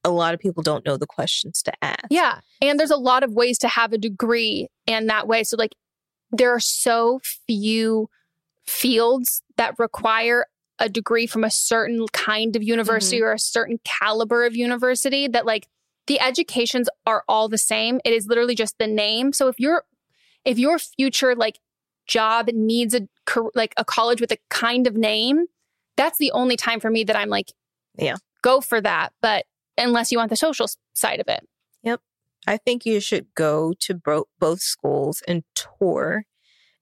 a lot of people don't know the questions to ask. Yeah. And there's a lot of ways to have a degree in that way. So like there are so few fields that require a degree from a certain kind of university mm-hmm. or a certain caliber of university that like the educations are all the same. It is literally just the name. So if you're, if your future like job needs a like a college with a kind of name, that's the only time for me that I'm like, yeah, go for that. But unless you want the social side of it. Yep. I think you should go to bro- both schools and tour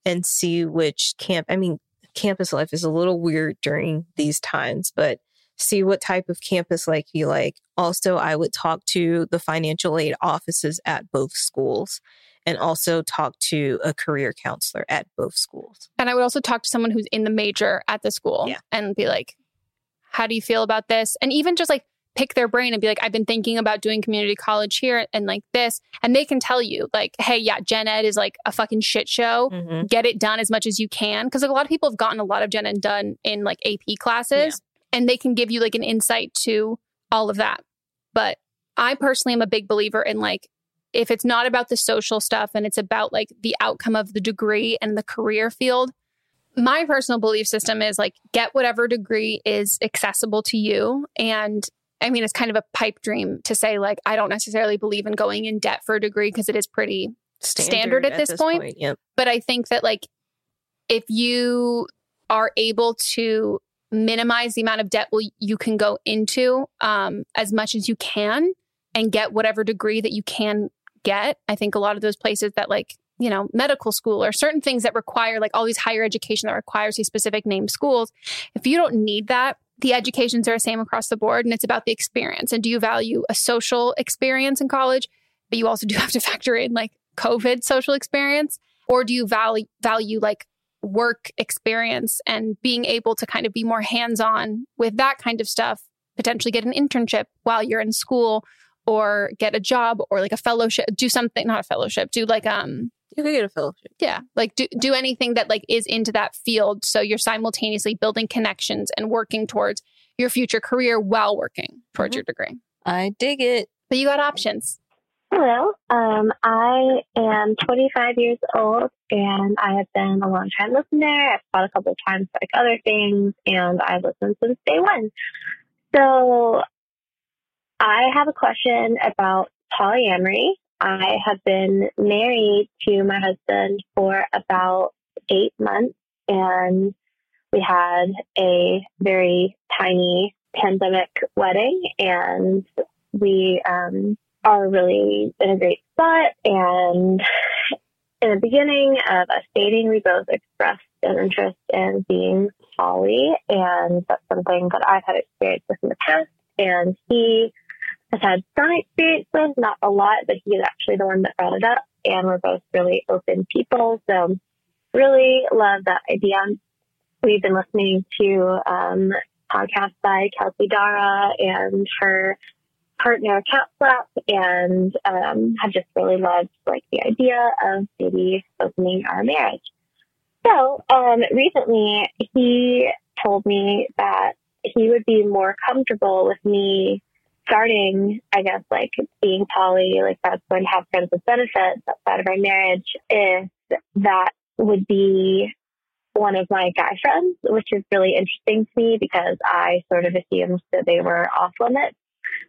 and see which camp. I mean, campus life is a little weird during these times, but see what type of campus life you like. Also, I would talk to the financial aid offices at both schools. And also talk to a career counselor at both schools. And I would also talk to someone who's in the major at the school yeah. and be like, how do you feel about this? And even just like pick their brain and be like, I've been thinking about doing community college here and like this. And they can tell you like, hey, yeah, gen ed is like a fucking shit show. Mm-hmm. Get it done as much as you can. Because like a lot of people have gotten a lot of gen ed done in like A P classes yeah. and they can give you like an insight to all of that. But I personally am a big believer in like, if it's not about the social stuff and it's about like the outcome of the degree and the career field, my personal belief system is like, get whatever degree is accessible to you. And I mean, it's kind of a pipe dream to say like, I don't necessarily believe in going in debt for a degree because it is pretty standard, standard at, at this, this point. point yep. But I think that like, if you are able to minimize the amount of debt you can go into um, as much as you can and get whatever degree that you can get. I think a lot of those places that like, you know, medical school or certain things that require like all these higher education that requires these specific named schools. If you don't need that, the educations are the same across the board and it's about the experience. And do you value a social experience in college? But you also do have to factor in like COVID social experience. Or do you value, value like work experience and being able to kind of be more hands-on with that kind of stuff, potentially get an internship while you're in school or get a job or like a fellowship, do something, not a fellowship, do like, um, you could get a fellowship. Yeah. Like do, do anything that like is into that field. So you're simultaneously building connections and working towards your future career while working towards mm-hmm. your degree. I dig it. But you got options. Hello. Um, I am twenty-five years old and I have been a long time listener. I've bought a couple of times for like other things and I've listened since day one. So I have a question about polyamory. I have been married to my husband for about eight months, and we had a very tiny pandemic wedding, and we um, are really in a great spot. And in the beginning of us dating, we both expressed an interest in being poly, and that's something that I've had experience with in the past, and he has had some experience with, not a lot, but he is actually the one that brought it up, and we're both really open people, so really love that idea. We've been listening to um, podcasts by Kelsey Dara and her partner Cat Flap, and um, have just really loved like the idea of maybe opening our marriage. So um, recently he told me that he would be more comfortable with me starting, I guess, like being poly, like that's going to have friends with benefits outside of our marriage, if that would be one of my guy friends, which is really interesting to me because I sort of assumed that they were off limits.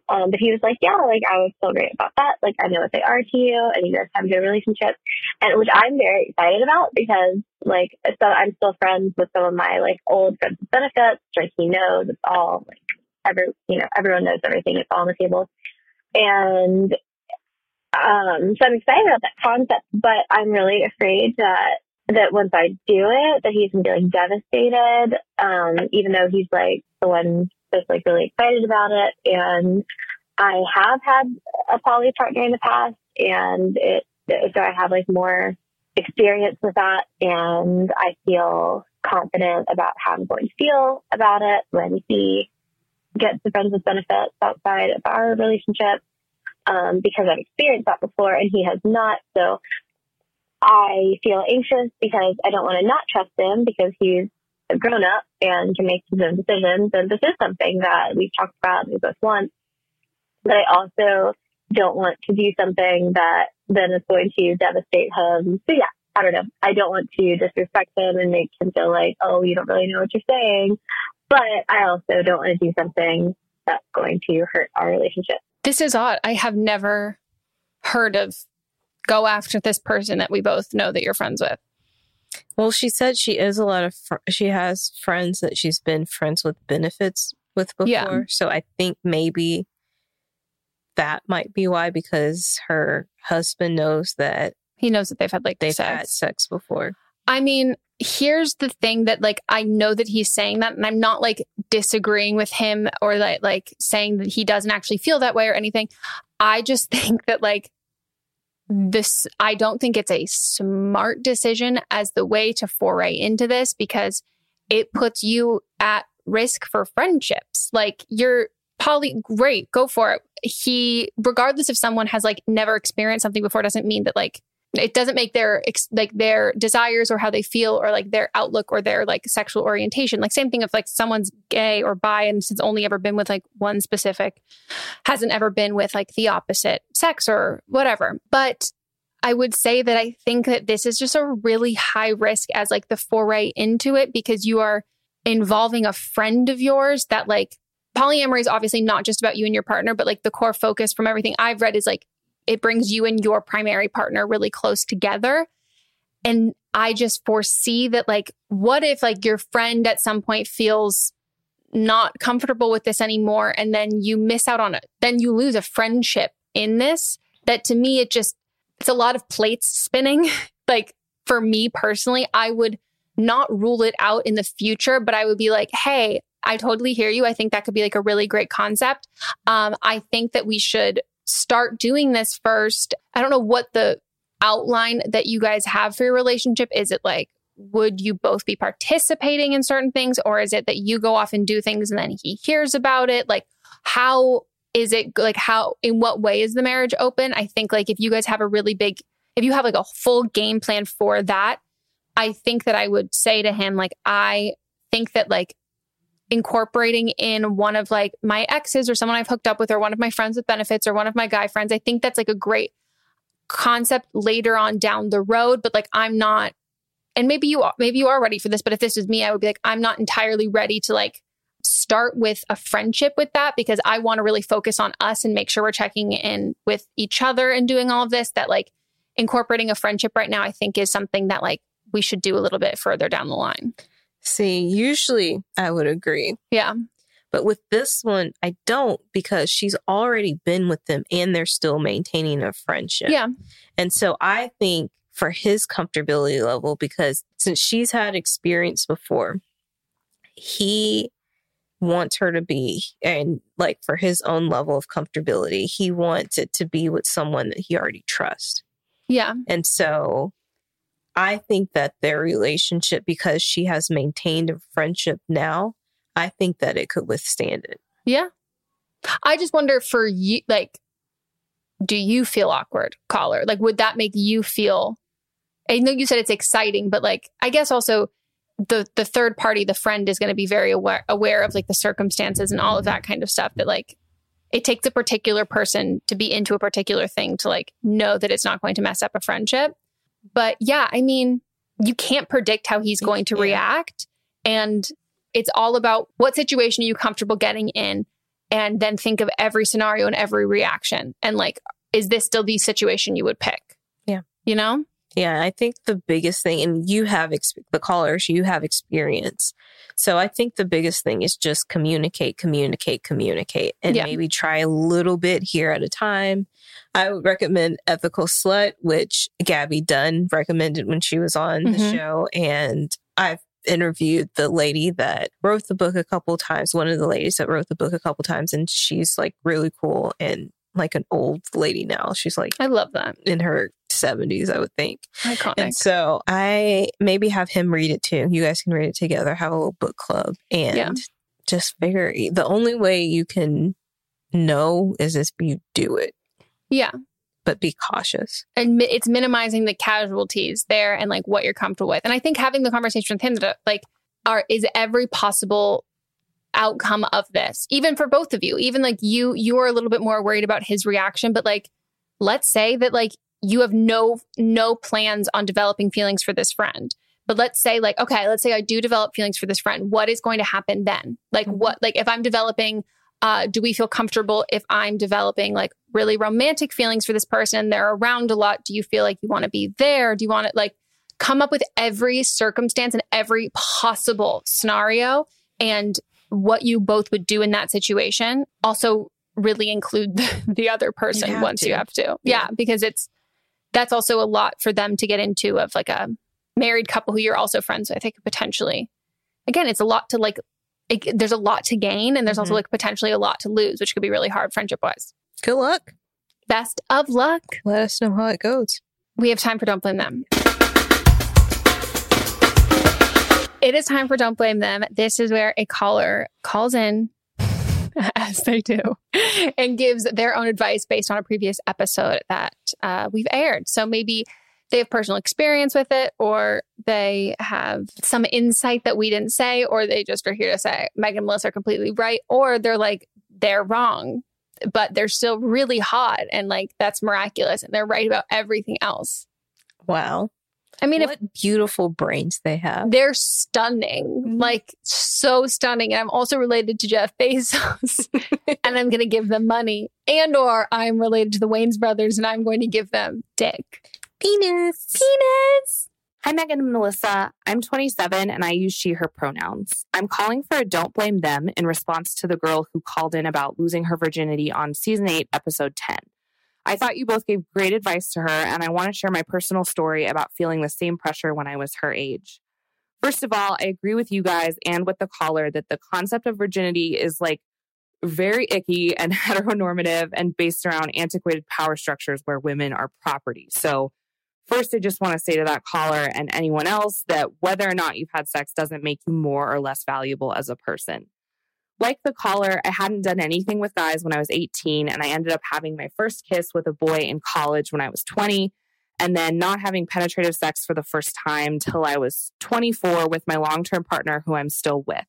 Um, but he was like, yeah, like I would feel great about that. Like I know what they are to you and you guys have a good relationship, and which I'm very excited about because like, so I'm still friends with some of my like old friends with benefits. Like he knows it's all like every, you know, everyone knows everything. It's all on the table. And, um, so I'm excited about that concept, but I'm really afraid that, that once I do it, that he's gonna be like devastated. Um, even though he's like the one that's like really excited about it, and I have had a poly partner in the past, and it so I have like more experience with that, and I feel confident about how I'm going to feel about it when he gets the friends with benefits outside of our relationship, um, because I've experienced that before and he has not. So I feel anxious because I don't want to not trust him because he's a grown up and can make his own decisions. And this is something that we've talked about and we both want. But I also don't want to do something that then is going to devastate him. So yeah, I don't know. I don't want to disrespect him and make him feel like, oh, you don't really know what you're saying. But I also don't want to do something that's going to hurt our relationship. This is odd. I have never heard of go after this person that we both know that you're friends with. Well, she said she is a lot of, fr- she has friends that she's been friends with benefits with before. Yeah. So I think maybe that might be why, because her husband knows that. He knows that they've had like they've sex. had sex before. I mean, here's the thing that like, I know that he's saying that, and I'm not like disagreeing with him or like, like saying that he doesn't actually feel that way or anything. I just think that like, This, I don't think it's a smart decision as the way to foray into this, because it puts you at risk for friendships. Like you're poly, great, go for it. He, regardless if someone has like never experienced something before, doesn't mean that like, it doesn't make their, like their desires or how they feel or like their outlook or their like sexual orientation. Like same thing if like someone's gay or bi and has only ever been with like one specific, hasn't ever been with like the opposite sex or whatever. But I would say that I think that this is just a really high risk as like the foray into it, because you are involving a friend of yours that like polyamory is obviously not just about you and your partner, but like the core focus from everything I've read is like, it brings you and your primary partner really close together. And I just foresee that like, what if like your friend at some point feels not comfortable with this anymore, and then you miss out on it, then you lose a friendship in this. That to me, it just, it's a lot of plates spinning. Like for me personally, I would not rule it out in the future, but I would be like, hey, I totally hear you. I think that could be like a really great concept. Um, I think that we should start doing this first. I don't know what the outline that you guys have for your relationship. Is it like, would you both be participating in certain things? Or is it that you go off and do things and then he hears about it? Like, how is it like, how, in what way is the marriage open? I think like if you guys have a really big, if you have like a full game plan for that, I think that I would say to him, like, I think that like incorporating in one of like my exes or someone I've hooked up with, or one of my friends with benefits, or one of my guy friends. I think that's like a great concept later on down the road, but like, I'm not, and maybe you, maybe you are ready for this, but if this was me, I would be like, I'm not entirely ready to like start with a friendship with that, because I want to really focus on us and make sure we're checking in with each other and doing all of this, that like incorporating a friendship right now, I think is something that like we should do a little bit further down the line. See, usually I would agree. Yeah. But with this one, I don't, because she's already been with them and they're still maintaining a friendship. Yeah. And so I think for his comfortability level, because since she's had experience before, he wants her to be, and like for his own level of comfortability, he wants it to be with someone that he already trusts. Yeah. And so I think that their relationship, because she has maintained a friendship now, I think that it could withstand it. Yeah. I just wonder for you, like, do you feel awkward, caller? Like, would that make you feel, I know you said it's exciting, but like, I guess also the the third party, the friend, is going to be very aware, aware of like the circumstances and all of that kind of stuff, that like, it takes a particular person to be into a particular thing to like know that it's not going to mess up a friendship. But yeah, I mean, you can't predict how he's going to yeah. react. And it's all about what situation are you comfortable getting in, and then think of every scenario and every reaction. And like, is this still the situation you would pick? Yeah. You know? Yeah. I think the biggest thing, and you have exp- the callers, you have experience. So I think the biggest thing is just communicate, communicate, communicate, and yeah. maybe try a little bit here at a time. I would recommend Ethical Slut, which Gabby Dunn recommended when she was on mm-hmm. the show. And I've interviewed the lady that wrote the book a couple times, one of the ladies that wrote the book a couple times, and she's like really cool and like an old lady now. She's like, I love that, in her seventies, I would think. Iconic. And so I maybe have him read it too. You guys can read it together, have a little book club, and yeah. just figure, the only way you can know is if you do it. Yeah. But be cautious. And it's minimizing the casualties there and like what you're comfortable with. And I think having the conversation with him that like, are, is every possible outcome of this, even for both of you, even like you, you're a little bit more worried about his reaction, but like, let's say that like you have no, no plans on developing feelings for this friend, but let's say like, okay, let's say I do develop feelings for this friend. What is going to happen then? Like mm-hmm. what, like if I'm developing Uh, do we feel comfortable if I'm developing like really romantic feelings for this person? They're around a lot. Do you feel like you want to be there? Do you want to like come up with every circumstance and every possible scenario and what you both would do in that situation? Also really include the, the other person you once to. you have to. Yeah. yeah. Because it's, that's also a lot for them to get into, of like a married couple who you're also friends with. I think potentially, again, it's a lot to like, It, there's a lot to gain, and there's mm-hmm. also like potentially a lot to lose, which could be really hard friendship wise. Good luck. Best of luck. Let us know how it goes. We have time for Don't Blame Them. It is time for Don't Blame Them. This is where a caller calls in, as they do, and gives their own advice based on a previous episode that uh, we've aired. So maybe they have personal experience with it, or they have some insight that we didn't say, or they just are here to say Megan and Melissa are completely right, or they're like, they're wrong, but they're still really hot, and like, that's miraculous, and they're right about everything else. Wow. I mean, what if, beautiful brains they have. They're stunning, mm-hmm. like so stunning. And I'm also related to Jeff Bezos and I'm going to give them money, and or I'm related to the Wayans brothers and I'm going to give them dick. Penis. Penis. Hi, Megan and Melissa. I'm twenty-seven and I use she, her pronouns. I'm calling for a Don't Blame Them in response to the girl who called in about losing her virginity on season eight, episode ten. I thought you both gave great advice to her, and I want to share my personal story about feeling the same pressure when I was her age. First of all, I agree with you guys and with the caller that the concept of virginity is like very icky and heteronormative and based around antiquated power structures where women are property. So first, I just want to say to that caller and anyone else that whether or not you've had sex doesn't make you more or less valuable as a person. Like the caller, I hadn't done anything with guys when I was eighteen, and I ended up having my first kiss with a boy in college when I was twenty, and then not having penetrative sex for the first time till I was twenty-four with my long-term partner who I'm still with.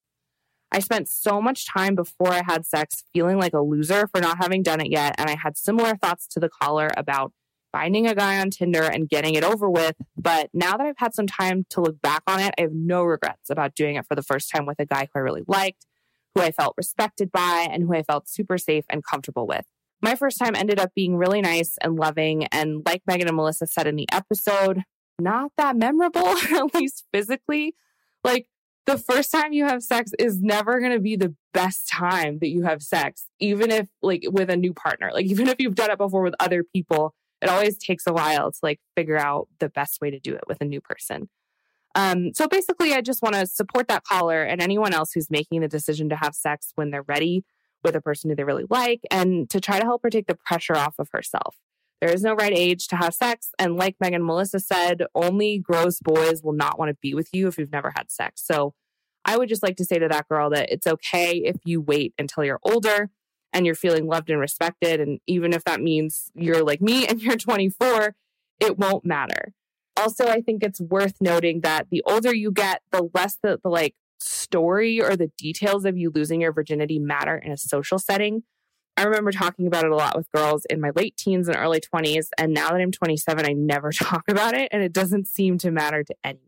I spent so much time before I had sex feeling like a loser for not having done it yet, and I had similar thoughts to the caller about finding a guy on Tinder and getting it over with. But now that I've had some time to look back on it, I have no regrets about doing it for the first time with a guy who I really liked, who I felt respected by, and who I felt super safe and comfortable with. My first time ended up being really nice and loving. And like Megan and Melissa said in the episode, not that memorable, at least physically. Like the first time you have sex is never going to be the best time that you have sex, even if like with a new partner, like even if you've done it before with other people. It always takes a while to like figure out the best way to do it with a new person. Um, so basically, I just want to support that caller and anyone else who's making the decision to have sex when they're ready with a person who they really like, and to try to help her take the pressure off of herself. There is no right age to have sex. And like Megan and Melissa said, only gross boys will not want to be with you if you've never had sex. So I would just like to say to that girl that it's okay if you wait until you're older and you're feeling loved and respected. And even if that means you're like me and you're twenty-four, it won't matter. Also, I think it's worth noting that the older you get, the less the, the like story or the details of you losing your virginity matter in a social setting. I remember talking about it a lot with girls in my late teens and early twenties. And now that I'm twenty-seven, I never talk about it. And it doesn't seem to matter to anyone.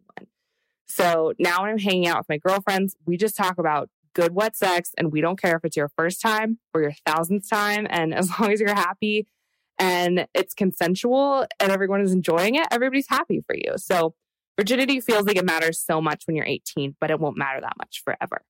So now when I'm hanging out with my girlfriends, we just talk about good wet sex. And we don't care if it's your first time or your thousandth time. And as long as you're happy and it's consensual and everyone is enjoying it, everybody's happy for you. So virginity feels like it matters so much when you're eighteen, but it won't matter that much forever.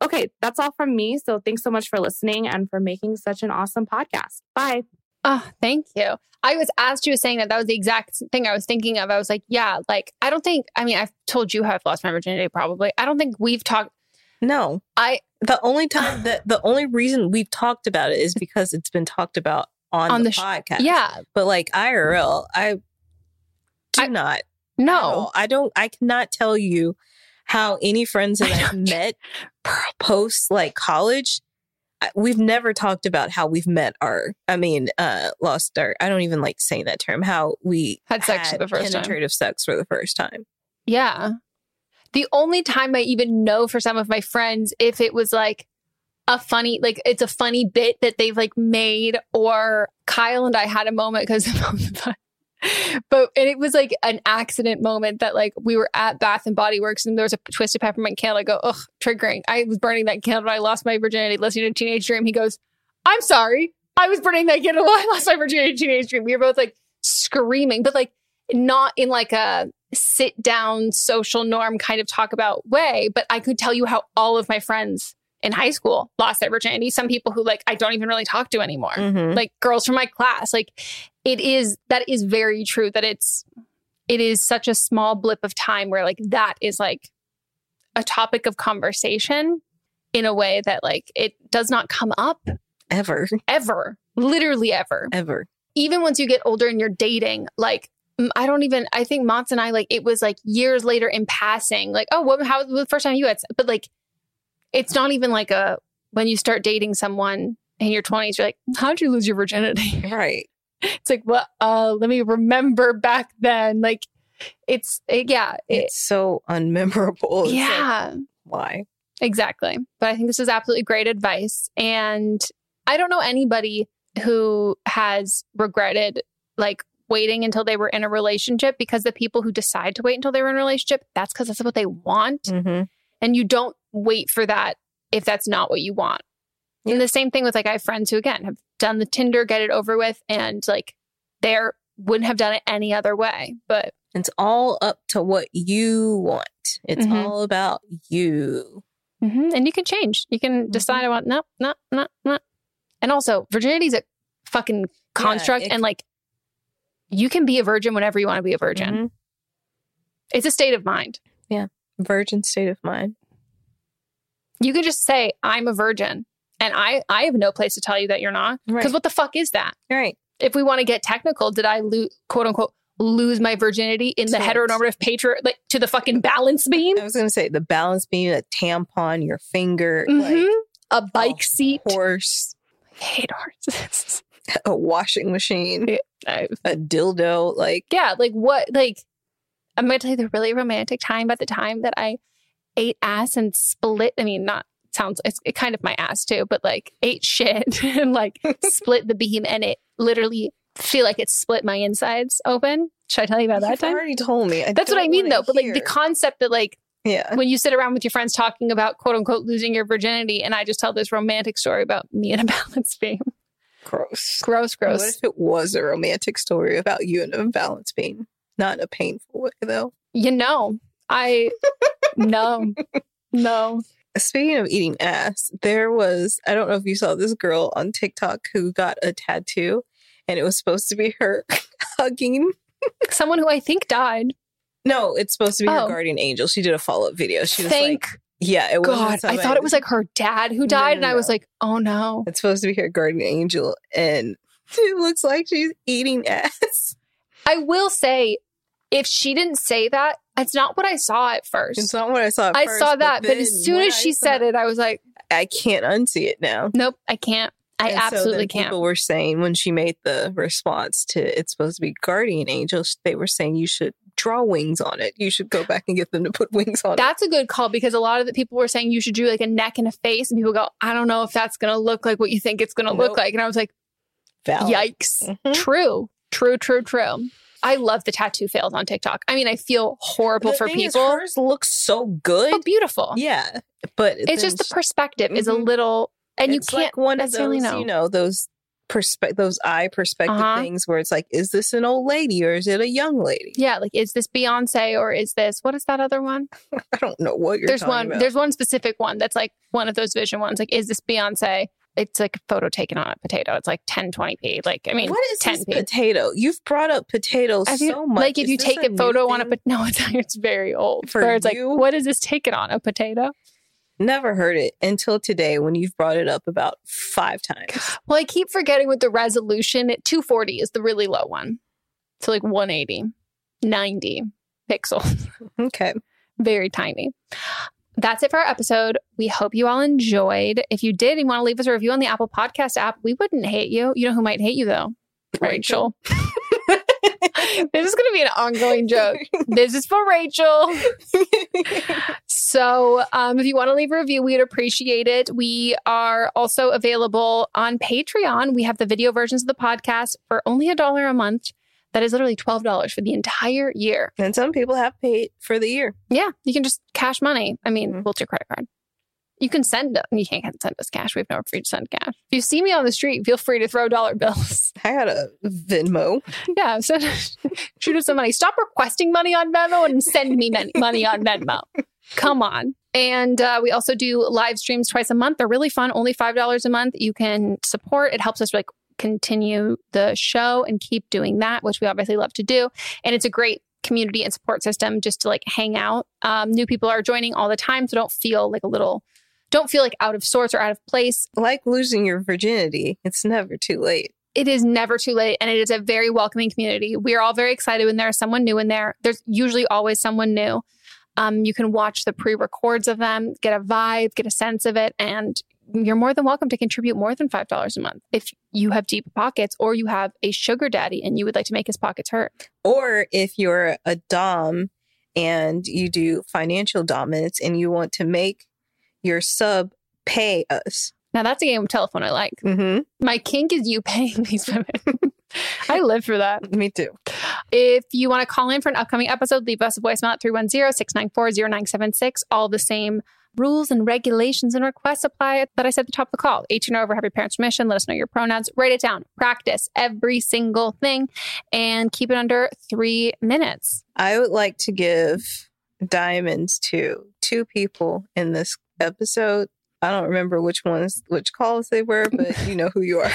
Okay, that's all from me. So thanks so much for listening and for making such an awesome podcast. Bye. Oh, thank you. I was, as she was saying that, that was the exact thing I was thinking of. I was like, yeah, like, I don't think, I mean, I've told you how I've lost my virginity probably. I don't think we've talked. No, I, the only time that the only reason we've talked about it is because it's been talked about on, on the, the sh- podcast. Yeah. But like I R L, I do I, not. No, I don't. I cannot tell you how any friends that I've met post like college, we've never talked about how we've met our, I mean, uh, lost our, I don't even like saying that term, how we had sex had for the first penetrative time. sex for the first time. Yeah. The only time I even know for some of my friends, if it was like a funny, like it's a funny bit that they've like made, or Kyle and I had a moment because of But and it was like an accident moment that like we were at Bath and Body Works and there was a Twisted Peppermint candle. I go, ugh, triggering. I was burning that candle. I lost my virginity listening to Teenage Dream. He goes, I'm sorry. I was burning that candle. I lost my virginity to Teenage Dream. We were both like screaming, but like not in like a sit down social norm kind of talk about way. But I could tell you how all of my friends in high school lost their virginity. Some people who like I don't even really talk to anymore, mm-hmm. like girls from my class. Like it is, that is very true that it's, it is such a small blip of time where like that is like a topic of conversation in a way that like it does not come up ever, ever, literally ever, ever. Even once you get older and you're dating, like I don't even, I think Monts and I, like it was like years later in passing, like, oh, what, how was the first time you had, but like, it's not even like a, when you start dating someone in your twenties, you're like, how'd you lose your virginity? Right. It's like, well, uh, let me remember back then. Like it's, it, yeah. It, it's so unmemorable. It's yeah. Like, why? Exactly. But I think this is absolutely great advice. And I don't know anybody who has regretted like waiting until they were in a relationship, because the people who decide to wait until they were in a relationship, that's because that's what they want. Mm-hmm. And you don't wait for that if that's not what you want. Yeah. And the same thing with like I have friends who again have done the Tinder, get it over with, and like they wouldn't have done it any other way. But it's all up to what you want. It's mm-hmm. all about you. Mm-hmm. And you can change. You can mm-hmm. decide about no, no, no, no. And also, virginity is a fucking construct, yeah, it, and like you can be a virgin whenever you want to be a virgin. Mm-hmm. It's a state of mind. Yeah, virgin state of mind. You could just say, I'm a virgin. And I, I have no place to tell you that you're not. Because right. what the fuck is that? Right. If we want to get technical, did I lose, quote unquote, lose my virginity in the heteronormative patriarchy, like to the fucking balance beam? I was going to say the balance beam, a tampon, your finger. Mm-hmm. Like, a bike a seat. Horse. I hate horses. A washing machine. Yeah, I, a dildo. Like, yeah, like what? Like, I'm going to tell you the really romantic time about the time that I ate ass and split. I mean, not sounds, it's it kind of my ass too, but like ate shit and like split the beam, and it literally feel like it split my insides open. Should I tell you about You've that time? You already told me. I That's what I mean though. Hear. But like the concept that like, yeah, when you sit around with your friends talking about quote unquote losing your virginity, and I just tell this romantic story about me and a balance beam. Gross. Gross, gross. What if it was a romantic story about you and a balance beam? Not a painful way though. You know, I... No, no. Speaking of eating ass, there was, I don't know if you saw this girl on TikTok who got a tattoo, and it was supposed to be her hugging someone who I think died. No, it's supposed to be oh. her guardian angel. She did a follow-up video. She was Thank like, yeah, it was. God, I thought it was like her dad who died. No, no, and I no. was like, oh no. It's supposed to be her guardian angel. And it looks like she's eating ass. I will say, if she didn't say that, it's not what I saw at first. It's not what I saw at I first. I saw that, but, but as soon as she said it, I was like, I can't unsee it now. Nope, I can't. I and absolutely so then can't. People were saying when she made the response to it's supposed to be guardian angels, they were saying you should draw wings on it. You should go back and get them to put wings on that's it. That's a good call, because a lot of the people were saying you should do like a neck and a face, and people go, I don't know if that's going to look like what you think it's going to nope. look like. And I was like, Valid. Yikes. Mm-hmm. True, true, true, true. I love the tattoo fails on TikTok. I mean, I feel horrible the for thing people. Is hers looks so good. Oh, beautiful. Yeah. But it's just she, the perspective mm-hmm. is a little, and it's you can't like one of those, know. You know, those perspe- those eye perspective uh-huh. things where it's like, is this an old lady or is it a young lady? Yeah. Like, is this Beyonce or is this, what is that other one? I don't know what you're there's talking one, about. There's one specific one that's like one of those vision ones. Like, is this Beyonce? It's like a photo taken on a potato. It's like ten twenty p. Like, I mean, what is ten this p. potato? You've brought up potatoes I mean, so much. Like, if is you take a, a photo thing? On a potato. No, it's, it's very old. For it's you? Like, what is this taken on? A potato? Never heard it until today when you've brought it up about five times. Well, I keep forgetting with the resolution. two forty is the really low one. So like one eighty, ninety pixels. Okay. Very tiny. That's it for our episode. We hope you all enjoyed. If you did and you want to leave us a review on the Apple Podcast app, we wouldn't hate you. You know who might hate you, though? Rachel. Rachel. This is going to be an ongoing joke. This is for Rachel. So um, if you want to leave a review, we'd appreciate it. We are also available on Patreon. We have the video versions of the podcast for only a dollar a month. That is literally twelve dollars for the entire year. And some people have paid for the year. Yeah. You can just cash money. I mean, mm-hmm. what's your credit card? You can send, you can't send us cash. We have no free to send cash. If you see me on the street, feel free to throw dollar bills. I got a Venmo. Yeah. Send, shoot us some money. Stop requesting money on Venmo and send me money on Venmo. Come on. And uh, we also do live streams twice a month. They're really fun. Only five dollars a month. You can support. It helps us like continue the show and keep doing that, which we obviously love to do. And it's a great community and support system just to like hang out. Um, new people are joining all the time. So don't feel like a little, don't feel like out of sorts or out of place. Like losing your virginity. It's never too late. It is never too late. And it is a very welcoming community. We are all very excited when there's someone new in there. There's usually always someone new. Um, you can watch the pre-records of them, get a vibe, get a sense of it. And you're more than welcome to contribute more than five dollars a month if you have deep pockets or you have a sugar daddy and you would like to make his pockets hurt. Or if you're a dom and you do financial dominance and you want to make your sub pay us. Now that's a game of telephone I like. Mm-hmm. My kink is you paying these women. I live for that. Me too. If you want to call in for an upcoming episode, leave us a voicemail at three one zero, six nine four, zero nine seven six. All the same rules and regulations and requests apply that I said at the top of the call. eighteen or over, have your parents' permission. Let us know your pronouns. Write it down. Practice every single thing and keep it under three minutes. I would like to give diamonds to two people in this episode. I don't remember which ones, which calls they were, but you know who you are.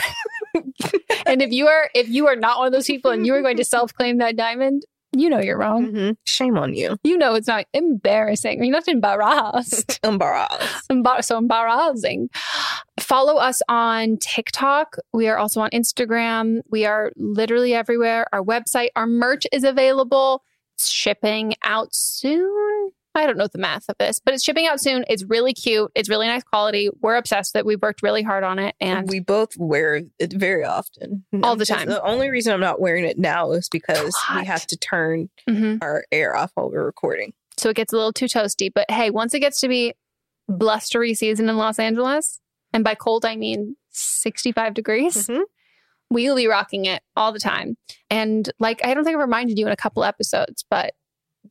And if you are, if you are not one of those people and you are going to self-claim that diamond, you know you're wrong. Mm-hmm. Shame on you. You know it's not embarrassing. You're not embarrassed. embarrassed. Embar- so embarrassing. Follow us on TikTok. We are also on Instagram. We are literally everywhere. Our website, our merch is available. It's shipping out soon. I don't know the math of this, but it's shipping out soon. It's really cute. It's really nice quality. We're obsessed with it. We've worked really hard on it. And we both wear it very often. All the time. The only reason I'm not wearing it now is because Hot. we have to turn mm-hmm. our air off while we're recording. So it gets a little too toasty. But hey, once it gets to be blustery season in Los Angeles, and by cold, I mean sixty-five degrees, mm-hmm. we'll be rocking it all the time. And like, I don't think I reminded you in a couple episodes, but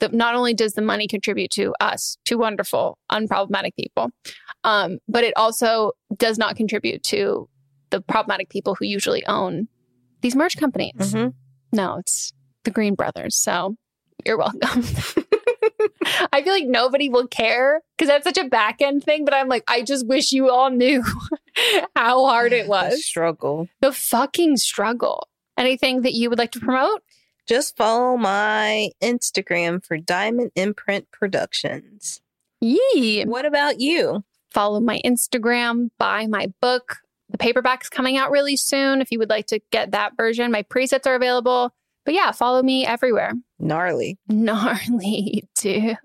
The, not only does the money contribute to us, to wonderful, unproblematic people, um, but it also does not contribute to the problematic people who usually own these merch companies. Mm-hmm. No, it's the Green Brothers. So you're welcome. I feel like nobody will care because that's such a back end thing. But I'm like, I just wish you all knew how hard it was. The struggle. The fucking struggle. Anything that you would like to promote? just follow my Instagram for Diamond Imprint Productions. Yee! What about you? Follow my Instagram, buy my book. The paperback's coming out really soon if you would like to get that version. My presets are available. But yeah, follow me everywhere. Gnarly. Gnarly, dude.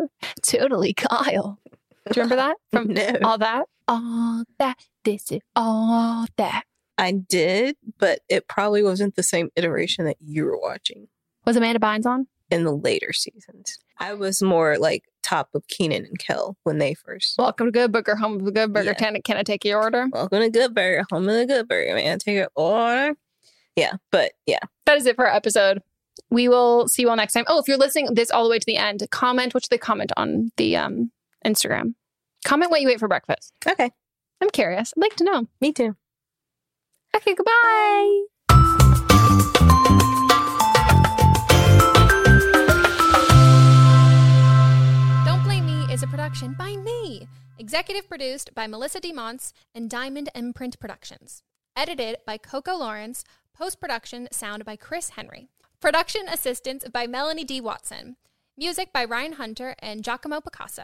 Totally, Kyle. Do you remember that? From no. All That? All That. This is All That. I did, but it probably wasn't the same iteration that you were watching. Was Amanda Bynes on? In the later seasons. I was more like top of Kenan and Kel when they first. Welcome to Good Burger, home of the Good Burger. Yeah. Can, can I take your order? Welcome to Good Burger, home of the Good Burger. May I take your order? Yeah, but yeah. That is it for our episode. We will see you all next time. Oh, if you're listening this all the way to the end, comment. What should they comment on the um, Instagram? Comment what you ate for breakfast. Okay. I'm curious. I'd like to know. Me too. Okay, goodbye. Don't Blame Me is a production by me. Executive produced by Melissa D. Monts and Diamond Imprint Productions. Edited by Coco Lawrence. Post-production sound by Chris Henry. Production assistance by Melanie D. Watson. Music by Ryan Hunter and Giacomo Picasso.